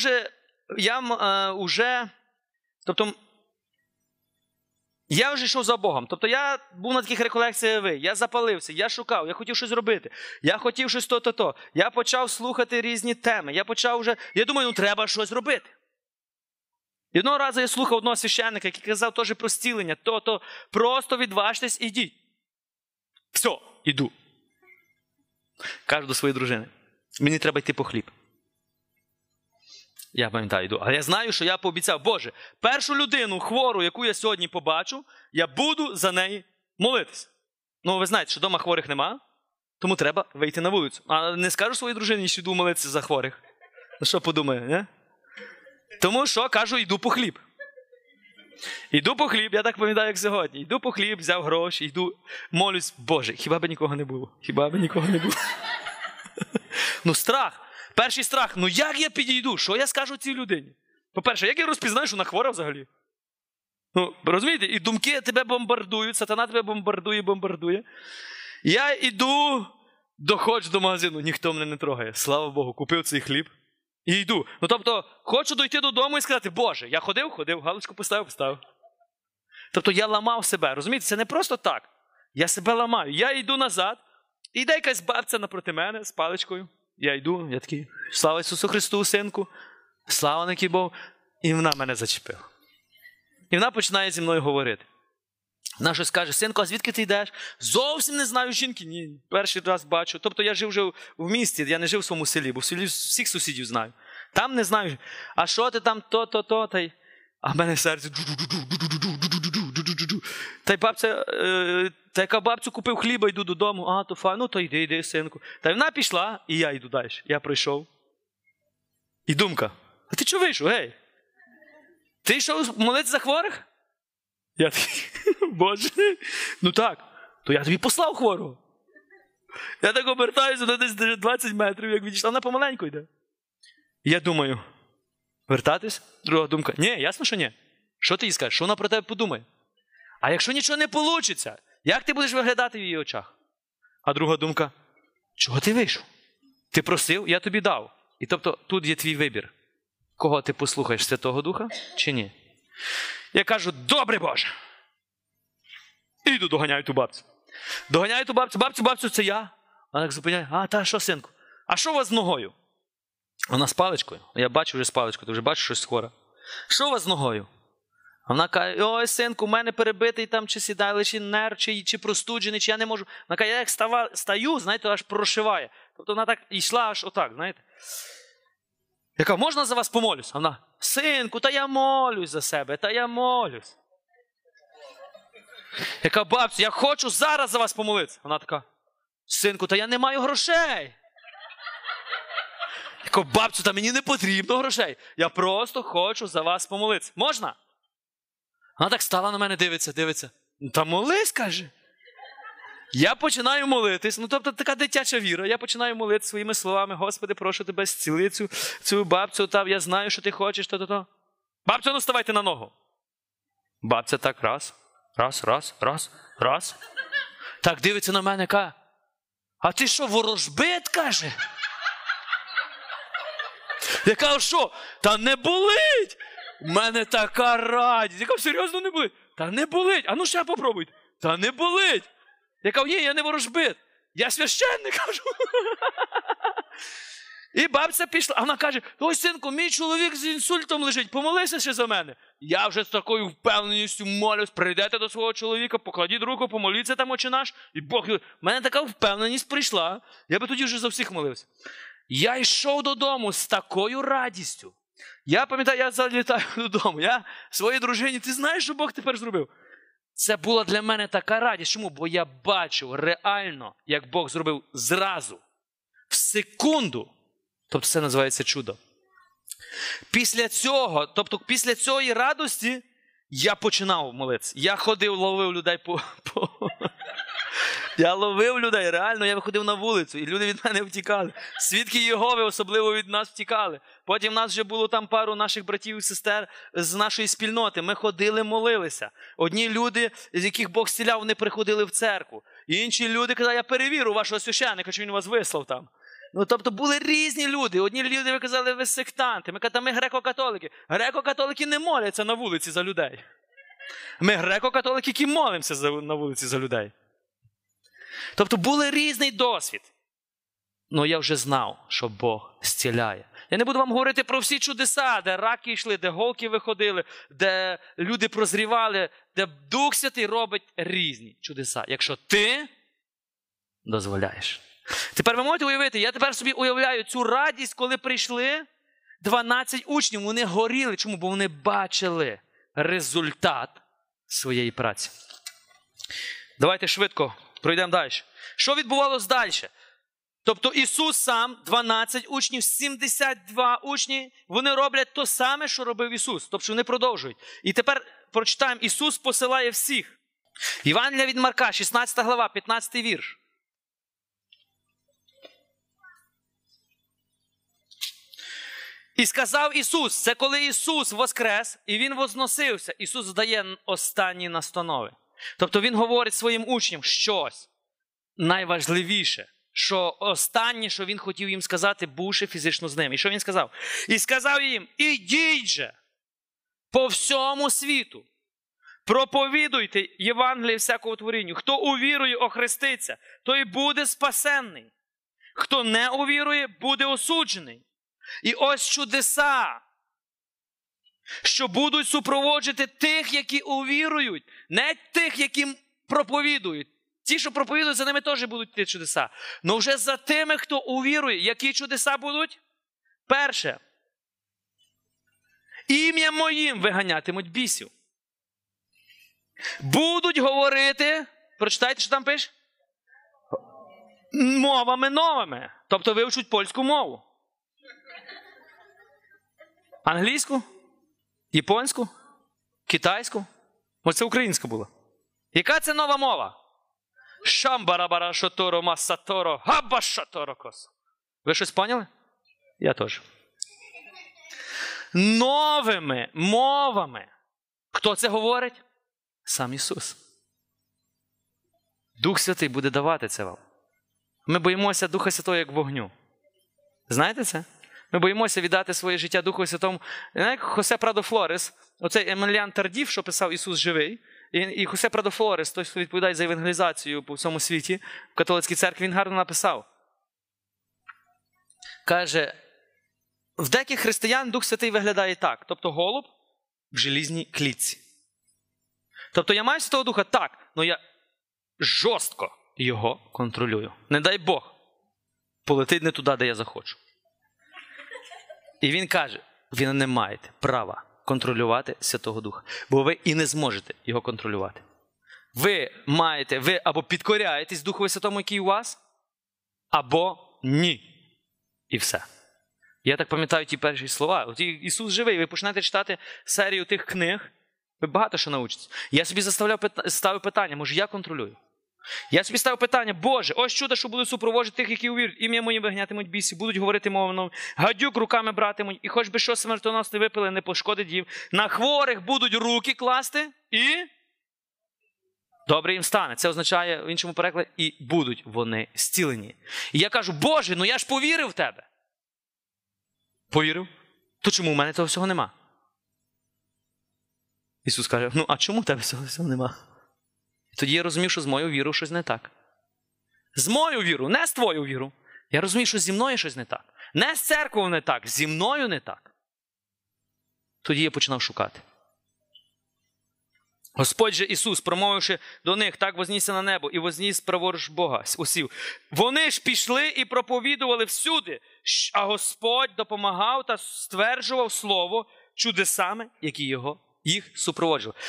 вже йшов за Богом. Тобто, я був на таких реколекціях, я запалився, я шукав, я хотів щось робити. Я хотів щось то. Я почав слухати різні теми. Я думаю, треба щось робити. І одного разу я слухав одного священника, який казав теж про зцілення. Просто відважтесь і йдіть. Все, іду. Кажу до своєї дружини: мені треба йти по хліб. Я пам'ятаю, йду. Але я знаю, що я пообіцяв: Боже, першу людину хвору, яку я сьогодні побачу, я буду за неї молитися. Ну, ви знаєте, що вдома хворих нема, тому треба вийти на вулицю. А не скажу своїй дружині, що йду молитися за хворих. Що подумає, не? Тому що, кажу, йду по хліб. Іду по хліб, я так пам'ятаю, як сьогодні. Йду по хліб, взяв гроші, йду, молюсь: Боже, хіба б нікого не було? Хіба б нікого не було? Ну, страх. Перший страх. Ну, як я підійду? Що я скажу цій людині? По-перше, як я розпізнаю, що вона хвора взагалі? Ну, розумієте? І думки тебе бомбардують, сатана тебе бомбардує. Я іду, доходжу до магазину, ніхто мене не трогає. Слава Богу, купив цей хліб. І йду. Ну, тобто, хочу дойти додому і сказати: Боже, я ходив, галочку поставив. Тобто, я ламав себе. Розумієте, це не просто так. Я себе ламаю. Я йду назад, і йде якась бабця напроти мене з паличкою. Я йду, я такий: слава Ісусу Христу, синку, слава на кій Богу. І вона мене зачепила. І вона починає зі мною говорити. Вона щось каже: синку, а звідки ти йдеш? Зовсім не знаю жінки, ні, перший раз бачу. Тобто я жив вже в місті, я не жив в своєму селі, бо в селі всіх сусідів знаю. Там не знаю, а що ти там, то-то-то, та й... А в мене серце... Та й бабця, та яка бабцю купив хліба, йду додому. А, то файно, ну то йди, йди, синку. Та й вона пішла, і я йду далі. Я прийшов. І думка: а ти чого вийшов, гей? Ти йшов молитися за хворих? Я такий: Боже, ну так, то я тобі послав хворого. Я так обертаюся, вона десь 20 метрів, як відійшла, вона помаленьку йде. І я думаю: вертатись? Друга думка: ні, ясно, що ні. Що ти їй скажеш? Що вона про тебе подумає? А якщо нічого не вийде, як ти будеш виглядати в її очах? А друга думка: чого ти вийшов? Ти просив, я тобі дав. І тобто тут є твій вибір. Кого ти послухаєш, Святого Духа чи ні? Я кажу: добре, Боже. І йду, доганяю ту бабцю. Доганяю ту бабцю, бабцю, це я. Вона так зупиняє: а, та, що, синку? А що у вас з ногою? Вона з паличкою. Я бачу вже з паличкою, ти вже бачиш щось скоро. Що у вас з ногою? А вона каже: ой, синку, у мене перебитий там чи сідалий, чи нерв, чи простуджений, чи я не можу. Вона каже: я як стаю, знаєте, аж прошиває. Тобто вона так йшла аж отак, знаєте. Я кажу: можна за вас помолюсь? А вона: синку, та я молюсь за себе, та я молюсь. Я кажу: бабцю, я хочу зараз за вас помолитися. Вона така: синку, та я не маю грошей. Я кажу: бабцю, та мені не потрібно грошей. Я просто хочу за вас помолитися. Можна? Вона так стала на мене, дивиться, дивиться. Та молись, каже. Я починаю молитись, ну тобто така дитяча віра, я починаю молити своїми словами: Господи, прошу тебе, зціли цю бабцю, там, я знаю, що ти хочеш, то-то-то. Бабцю, ну вставайте на ногу. Бабця так раз. Так дивиться на мене, каже: а ти що, ворожбит, каже? Я кажу: що? Та не болить! У мене така радість. Я кажу: серйозно, не болить? Та не болить. А ну ще попробуйте. Та не болить. Я кажу: ні, я не ворожбит. Я священник, кажу. І бабця пішла. А вона каже: ой, синку, мій чоловік з інсультом лежить, помолися ще за мене. Я вже з такою впевненістю молюсь: прийдете до свого чоловіка, покладіть руку, помоліться там Отче наш. І Бог... У мене така впевненість прийшла. Я би тоді вже за всіх молився. Я йшов додому з такою радістю. Я пам'ятаю, я залітаю додому. Я своїй дружині: ти знаєш, що Бог тепер зробив? Це була для мене така радість. Чому? Бо я бачив реально, як Бог зробив зразу, в секунду. Тобто це називається чудо. Після цього, тобто після цієї радості, я починав молитися. Я ходив, ловив людей Я ловив людей, реально, я виходив на вулицю, і люди від мене втікали. Свідки Єгови особливо від нас втікали. Потім в нас вже було там пару наших братів і сестер з нашої спільноти. Ми ходили, молилися. Одні люди, з яких Бог зціляв, не приходили в церкву. Інші люди казали: я перевірю вашого священника, чи він вас вислав там. Ну, тобто були різні люди. Одні люди, ви казали: ви сектанти. Ми казали: ми греко-католики. Греко-католики не моляться на вулиці за людей. Ми греко-католики, які молимося на вулиці за людей. Тобто був різний досвід. Але я вже знав, що Бог зціляє. Я не буду вам говорити про всі чудеса, де раки йшли, де голки виходили, де люди прозрівали, де Дух Святий робить різні чудеса, якщо ти дозволяєш. Тепер ви можете уявити, я тепер собі уявляю цю радість, коли прийшли 12 учнів, вони горіли. Чому? Бо вони бачили результат своєї праці. Давайте швидко пройдемо далі. Що відбувалося далі? Тобто Ісус сам, 12 учнів, 72 учні, вони роблять те саме, що робив Ісус. Тобто вони продовжують. І тепер прочитаємо: Ісус посилає всіх. Євангеліє від Марка, 16 глава, 15 вірш. І сказав Ісус, це коли Ісус воскрес і Він возносився, Ісус дає останні настанови. Тобто Він говорить своїм учням щось найважливіше, що останнє, що Він хотів їм сказати, бувши фізично з ним. І що Він сказав? І сказав їм: ідіть же по всьому світу, проповідуйте Євангеліє всякого творінню. Хто увірує, охреститься, той буде спасенний. Хто не увірує, буде осуджений. І ось чудеса, що будуть супроводжувати тих, які увірують, не тих, яким проповідують. Ті, що проповідують, за ними теж будуть йти чудеса. Но вже за тими, хто увірує, які чудеса будуть? Перше. Ім'ям моїм виганятимуть бісів. Будуть говорити, прочитайте, що там пише? Мовами новими. Тобто вивчуть польську мову. Англійську? Японську? Китайську? Ось це українська була. Яка це нова мова? Шамбарабара шоторо масаторо габа шаторо косо. Ви щось поняли? Я теж. Новими мовами. Хто це говорить? Сам Ісус. Дух Святий буде давати це вам. Ми боїмося Духа Святого як вогню. Знаєте це? Ми боїмося віддати своє життя Духу Святому. Як Хосе Прадо Флорес, оцей Емельян Тардів, що писав «Ісус живий», і Хосе Прадо Флорес, той, хто відповідає за евангелізацію по всьому світі, в католицькій церкві, він гарно написав. Каже, в деяких християн Дух Святий виглядає так, тобто голуб в желізній клітці. Тобто я маю Святого Духа так, але я жорстко його контролюю. Не дай Бог, полетить не туди, де я захочу. І він каже, ви не маєте права контролювати Святого Духа, бо ви і не зможете його контролювати. Ви або підкоряєтесь Духові Святому, який у вас, або ні. І все. Я так пам'ятаю ті перші слова. От Ісус живий, ви почнете читати серію тих книг, ви багато що научитесь. Я собі ставив питання, може я контролюю? Я собі ставив питання, Боже, ось чудо, що будуть супроводжувати тих, які увірять. Ім'я моє вигнятимуть бісі, будуть говорити мовами, гадюк руками братимуть, і хоч би що смертоносне випили, не пошкодить їм. На хворих будуть руки класти і добре їм стане. Це означає в іншому перекладі, і будуть вони зцілені. І я кажу, Боже, ну я ж повірив в тебе. Повірив? То чому в мене того всього нема? Ісус каже, ну а чому в тебе всього нема? Тоді я розумів, що з моєю вірою щось не так. З моєю вірою, не з твоєю вірою. Я розумів, що зі мною щось не так. Не з церквою не так, зі мною не так. Тоді я починав шукати. Господь же Ісус, промовивши до них, так вознісся на небо і возніс праворуч Бога, усів. Вони ж пішли і проповідували всюди, а Господь допомагав та стверджував слово чудесами, які їх супроводжували.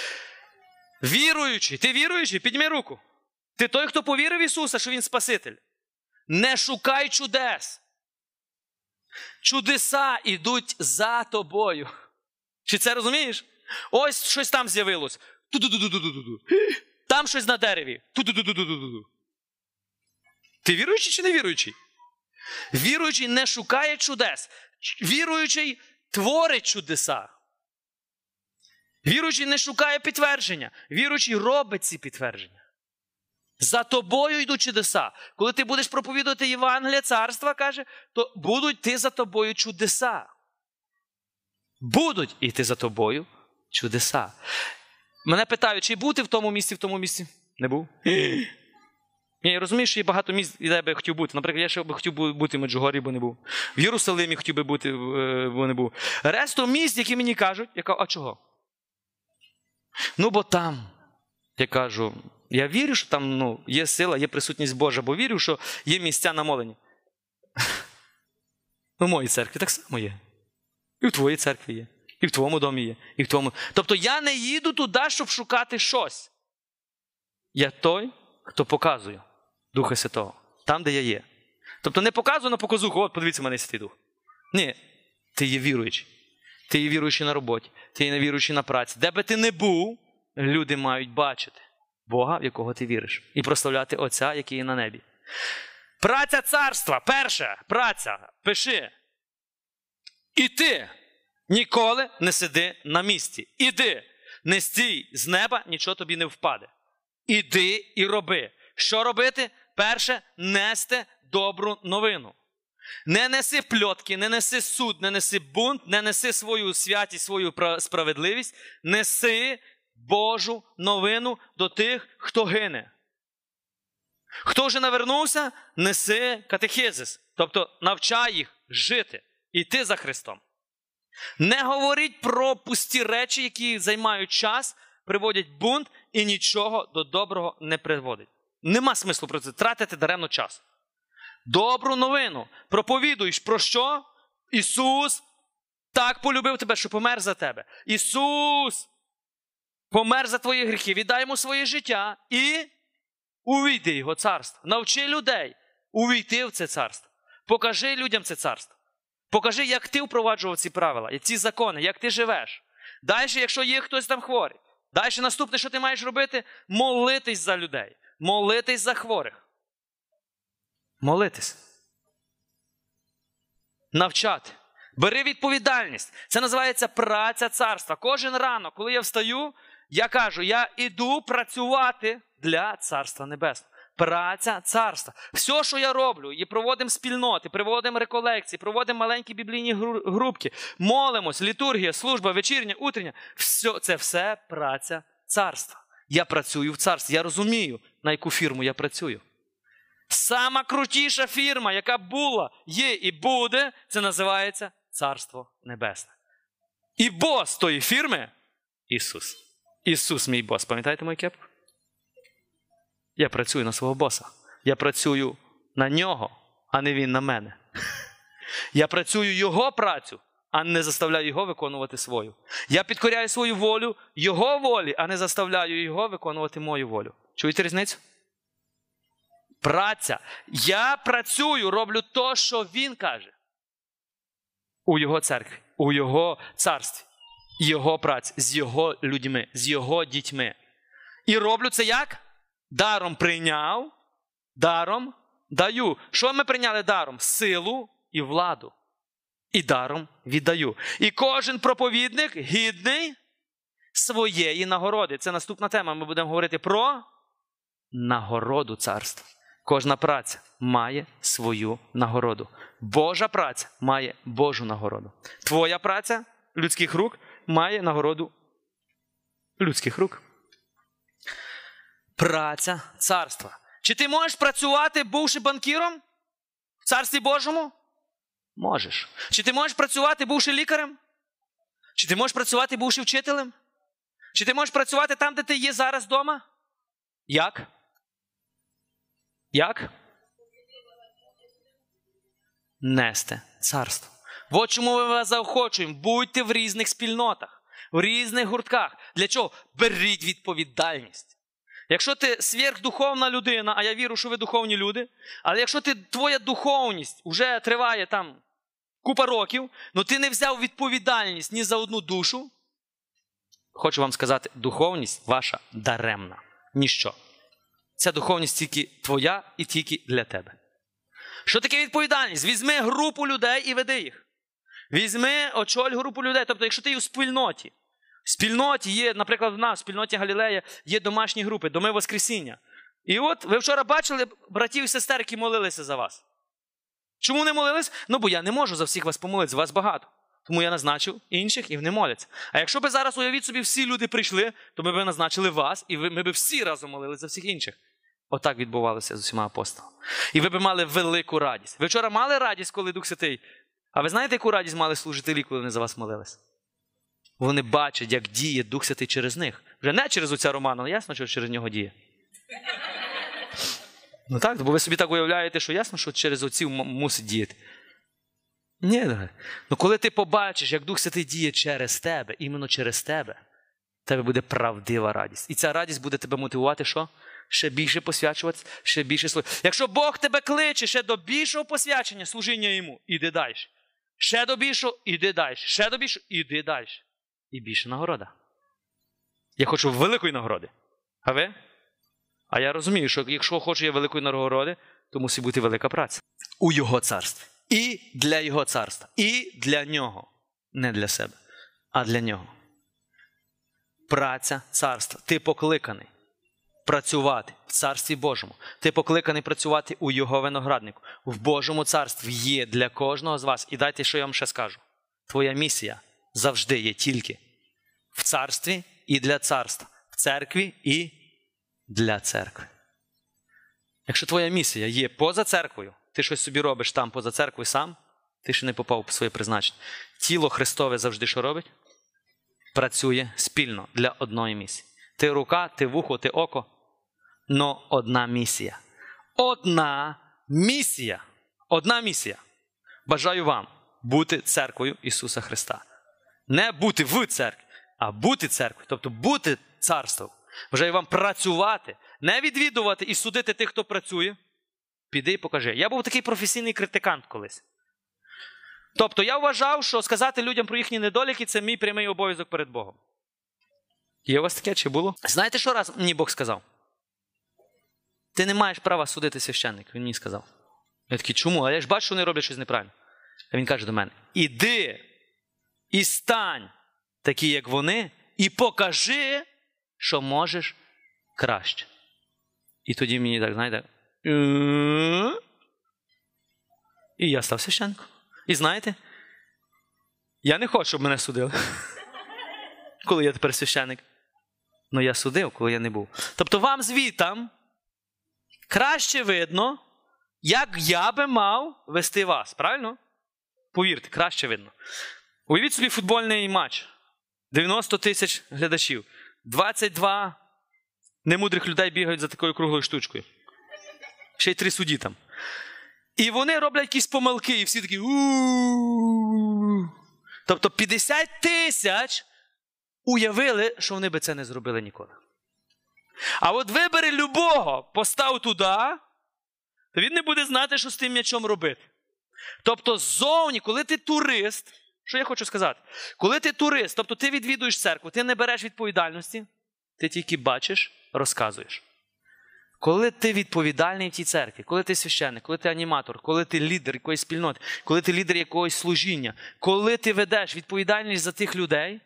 Віруючий, ти віруючий? Підніми руку. Ти той, хто повірив в Ісуса, що Він Спаситель. Не шукай чудес. Чудеса йдуть за тобою. Чи це розумієш? Ось щось там з'явилось. Там щось на дереві. Ти віруючий чи не віруючий? Віруючий не шукає чудес. Віруючий творить чудеса. Віруючий не шукає підтвердження. Віруючий робить ці підтвердження. За тобою йдуть чудеса. Коли ти будеш проповідувати Євангеліє Царства, каже, то будуть йти за тобою чудеса. Будуть йти за тобою чудеса. Мене питають, чи був ти в тому місці, в тому місці? Не був. Я розумію, що є багато місць, де я би хотів бути. Наприклад, я ще би хотів бути в Меджугорі, бо не був. В Єрусалимі хотів би бути, бо не був. Решту місць, які мені кажуть, я кажу, а чого? Ну, бо там, я кажу, я вірю, що там є сила, є присутність Божа, бо вірю, що є місця намолені. У моїй церкві так само є. І в твоїй церкві є. І в твоєму домі є. Тобто я не їду туди, щоб шукати щось. Я той, хто показує Духа Святого. Там, де я є. Тобто не показую на показуху, от подивіться, в мене Святий Дух. Ні, ти є віруючий. Ти є віруючий на роботі, ти є віруючий на праці. Де би ти не був, люди мають бачити Бога, в якого ти віриш. І прославляти Отця, який є на небі. Праця царства. Перша праця. Пиши. І ти ніколи не сиди на місці. Іди. Не стій з неба, нічого тобі не впаде. Іди і роби. Що робити? Перше, нести добру новину. Не неси пльотки, не неси суд, не неси бунт, не неси свою святість, свою справедливість. Неси Божу новину до тих, хто гине. Хто вже навернувся, неси катехезис. Тобто навчай їх жити, йти за Христом. Не говоріть про пусті речі, які займають час, приводять бунт і нічого до доброго не приводить. Нема смислу про це, тратити даремно час. Добру новину проповідуєш про що? Ісус так полюбив тебе, що помер за тебе. Ісус помер за твої гріхи. Віддай йому своє життя і увійди в його царство. Навчи людей увійти в це царство. Покажи людям це царство. Покажи, як ти впроваджував ці правила і ці закони, як ти живеш. Далі, якщо є хтось там хворий. Далі наступне, що ти маєш робити? Молитись за людей. Молитись за хворих. Молитись. Навчати. Бери відповідальність. Це називається праця царства. Кожен ранок, коли я встаю, я кажу, я іду працювати для Царства Небесного. Праця царства. Все, що я роблю, і проводимо спільноти, проводимо реколекції, проводимо маленькі біблійні групки, молимось, літургія, служба, вечірня, утрення. Все, це все праця царства. Я працюю в царстві. Я розумію, на яку фірму я працюю. Сама крутіша фірма, яка була, є і буде, це називається Царство Небесне. І бос тої фірми – Ісус. Ісус мій бос. Пам'ятаєте мою кепку? Я працюю на свого боса. Я працюю на нього, а не він на мене. Я працюю його працю, а не заставляю його виконувати свою. Я підкоряю свою волю його волі, а не заставляю його виконувати мою волю. Чуєте різницю? Праця. Я працюю, роблю то, що він каже. У його церкві, у його царстві. Його праця, з його людьми, з його дітьми. І роблю це як? Даром прийняв, даром даю. Що ми прийняли даром? Силу і владу. І даром віддаю. І кожен проповідник гідний своєї нагороди. Це наступна тема. Ми будемо говорити про нагороду царства. Кожна праця має свою нагороду. Божа праця має Божу нагороду. Твоя праця людських рук має нагороду людських рук. Праця царства. Чи ти можеш працювати, бувши банкіром в Царстві Божому? Можеш. Чи ти можеш працювати, бувши лікарем? Чи ти можеш працювати, бувши вчителем? Чи ти можеш працювати там, де ти є зараз вдома? Як? Як? Нести царство. От чому ми вас заохочуємо. Будьте в різних спільнотах, в різних гуртках. Для чого? Беріть відповідальність. Якщо ти сверхдуховна людина, а я вірю, що ви духовні люди, але якщо твоя духовність вже триває там купа років, але ти не взяв відповідальність ні за одну душу, хочу вам сказати, духовність ваша даремна. Ніщо. Ця духовність тільки твоя і тільки для тебе. Що таке відповідальність? Візьми групу людей і веди їх. Візьми, очоль групу людей. Тобто, якщо ти у спільноті, в спільноті є, наприклад, в нас, в спільноті Галілея, є домашні групи, доми Воскресіння. І от ви вчора бачили братів і сестер, які молилися за вас. Чому не молились? Ну, бо я не можу за всіх вас помолитися, вас багато. Тому я назначив інших, і вони моляться. А якщо б зараз, уявіть собі, всі люди прийшли, то ми б назначили вас, і ми б всі разом молилися за всіх інших. Отак відбувалося з усіма апостолами. І ви б мали велику радість. Ви вчора мали радість, коли Дух Святий? А ви знаєте, яку радість мали служителі, коли вони за вас молились? Вони бачать, як діє Дух Святий через них. Вже не через отця Романа, але ясно, що через нього діє. Ну так, бо ви собі так уявляєте, що ясно, що через отців мусить діяти. Ні, ну коли ти побачиш, як Дух Святий діє через тебе, іменно через тебе, в тебе буде правдива радість. І ця радість буде тебе мотивувати, що? Ще більше посвячуватися, ще більше служити. Якщо Бог тебе кличе ще до більшого посвячення, служіння йому, іди далі. Ще до більшого, іди далі. Ще до більшого, іди далі. І більше нагорода. Я хочу великої нагороди. А ви? А я розумію, що якщо хочу я великої нагороди, то мусить бути велика праця. У його царстві. І для його царства. І для нього. Не для себе, а для нього. Праця царства. Ти покликаний працювати в Царстві Божому. Ти покликаний працювати у його винограднику. В Божому царстві є для кожного з вас. І дайте, що я вам ще скажу. Твоя місія завжди є тільки в царстві і для царства, в церкві і для церкви. Якщо твоя місія є поза церквою, ти щось собі робиш там поза церквою сам, Ти ще не попав у своє призначення. Тіло Христове завжди що робить? Працює спільно для одної місії. Ти рука, ти вухо, ти око. Но одна місія. Одна місія. Одна місія. Бажаю вам бути церквою Ісуса Христа. Не бути в церкві, а бути церквою. Тобто бути царством. Бажаю вам працювати. Не відвідувати і судити тих, хто працює. Піди і покажи. Я був такий професійний критикант колись. Тобто я вважав, що сказати людям про їхні недоліки – це мій прямий обов'язок перед Богом. Є у вас таке чи було? Знаєте, що раз мені Бог сказав? Ти не маєш права судити священника. Він мені сказав. Я такий, чому? А я ж бачу, що вони роблять щось неправильно. А він каже до мене, іди і стань такий, як вони, і покажи, що можеш краще. І тоді мені так, знаєте, і я став священником. І знаєте, я не хочу, щоб мене судили, коли я тепер священник. Ну, я судив, коли я не був. Тобто вам звітам краще видно, як я би мав вести вас. Правильно? Повірте, краще видно. Уявіть собі футбольний матч. 90 тисяч глядачів. 22 немудрих людей бігають за такою круглою штучкою. Ще й 3 судді там. І вони роблять якісь помилки, і всі такі у-у-у. Тобто 50 тисяч уявили, що вони би це не зробили ніколи. А от вибери любого, постав туди, то він не буде знати, що з тим м'ячом робити. Тобто ззовні, коли ти турист, що я хочу сказати? Коли ти турист, тобто ти відвідуєш церкву, ти не береш відповідальності, ти тільки бачиш, розказуєш. Коли ти відповідальний в тій церкві, коли ти священник, коли ти аніматор, коли ти лідер якоїсь спільноти, коли ти лідер якогось служіння, коли ти ведеш відповідальність за тих людей,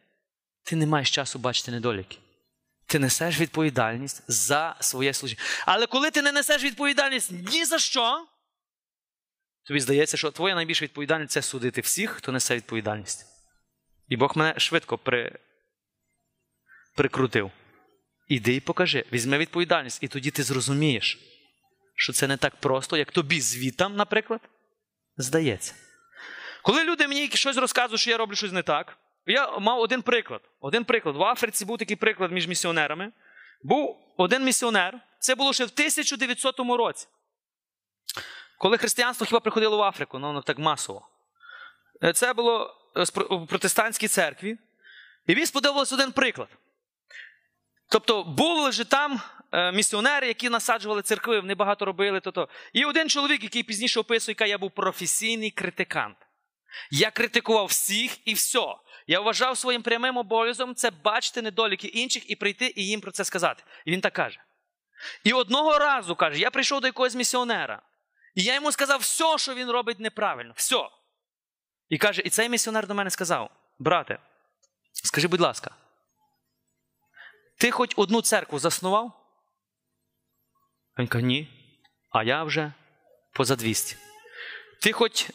ти не маєш часу бачити недоліки. Ти несеш відповідальність за своє служіння. Але коли ти не несеш відповідальність ні за що, тобі здається, що твоя найбільша відповідальність – це судити всіх, хто несе відповідальність. І Бог мене швидко прикрутив. Іди і покажи, візьми відповідальність, і тоді ти зрозумієш, що це не так просто, як тобі звітам, наприклад, здається. Коли люди мені щось розказують, що я роблю щось не так, я мав один приклад. В Африці був такий приклад між місіонерами. Був один місіонер, це було ще в 1900 році. Коли християнство хіба приходило в Африку, ну воно так масово. Це було в протестантській церкві. І він сподобався один приклад. Тобто були вже там місіонери, які насаджували церкви, вони багато робили. І один чоловік, який пізніше описує, я був професійний критикант. Я критикував всіх і все. Я вважав своїм прямим обов'язком це бачити недоліки інших і прийти і їм про це сказати. І він так каже. І одного разу, каже, я прийшов до якогось місіонера. І я йому сказав все, що він робить неправильно. Все. І каже, і цей місіонер до мене сказав, брате, скажи, будь ласка, ти хоч одну церкву заснував? Він каже, ні. А я вже поза 200. Ти хоч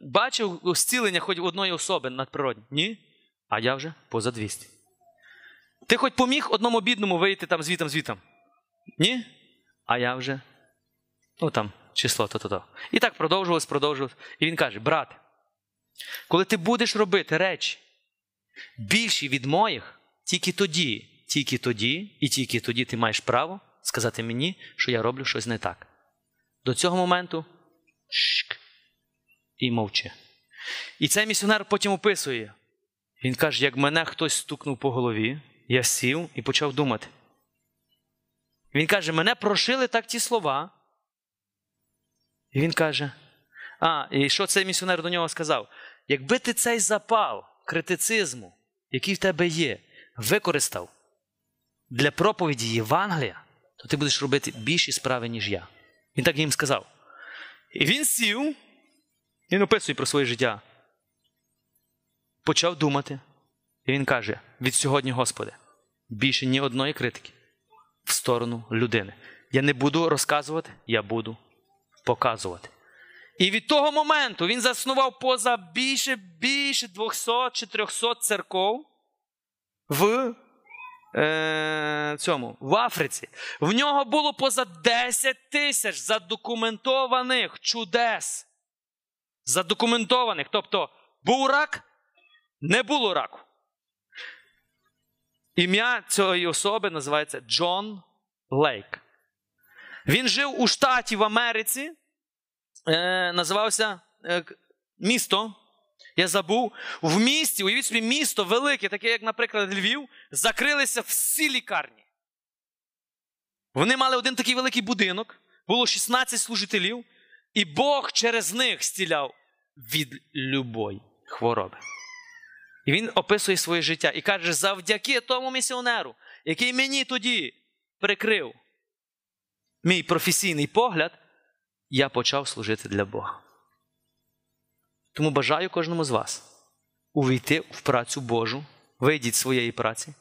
бачив зцілення хоч одної особи надприродні? Ні. А я вже поза 200. Ти хоч поміг одному бідному вийти там звітом? Ні. А я вже, ну там, число, то-то-то. І так продовжувалось. І він каже, брат, коли ти будеш робити речі більші від моїх, тільки тоді ти маєш право сказати мені, що я роблю щось не так. До цього моменту і мовчи. І цей місіонер потім описує. Він каже, як мене хтось стукнув по голові, я сів і почав думати. Він каже, мене прошили так ті слова. І він каже, і що цей місіонер до нього сказав? Якби ти цей запал критицизму, який в тебе є, використав для проповіді Євангелія, то ти будеш робити більші справи, ніж я. Він так їм сказав. І він сів, він описує про своє життя, почав думати, і він каже, від сьогодні, Господи, більше ні одної критики в сторону людини. Я не буду розказувати, я буду показувати. І від того моменту він заснував поза більше 200 чи 300 церков, в Африці. В нього було поза 10 тисяч задокументованих чудес. задокументованих. Тобто, був рак, не було раку. Ім'я цієї особи називається Джон Лейк. Він жив у штаті в Америці, називався місто, я забув. В місті, уявіть собі, місто велике, таке як, наприклад, Львів, закрилися всі лікарні. Вони мали один такий великий будинок, було 16 служителів, і Бог через них зціляв від любої хвороби. І він описує своє життя і каже, завдяки тому місіонеру, який мені тоді прикрив мій професійний погляд, я почав служити для Бога. Тому бажаю кожному з вас увійти в працю Божу, вийдіть з своєї праці,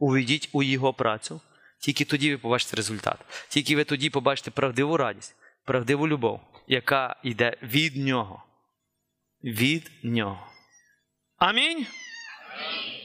увійдіть у Його працю, тільки тоді ви побачите результат. Тільки ви тоді побачите правдиву радість, правдиву любов, яка йде від Нього. Від Нього. Амінь? Амінь.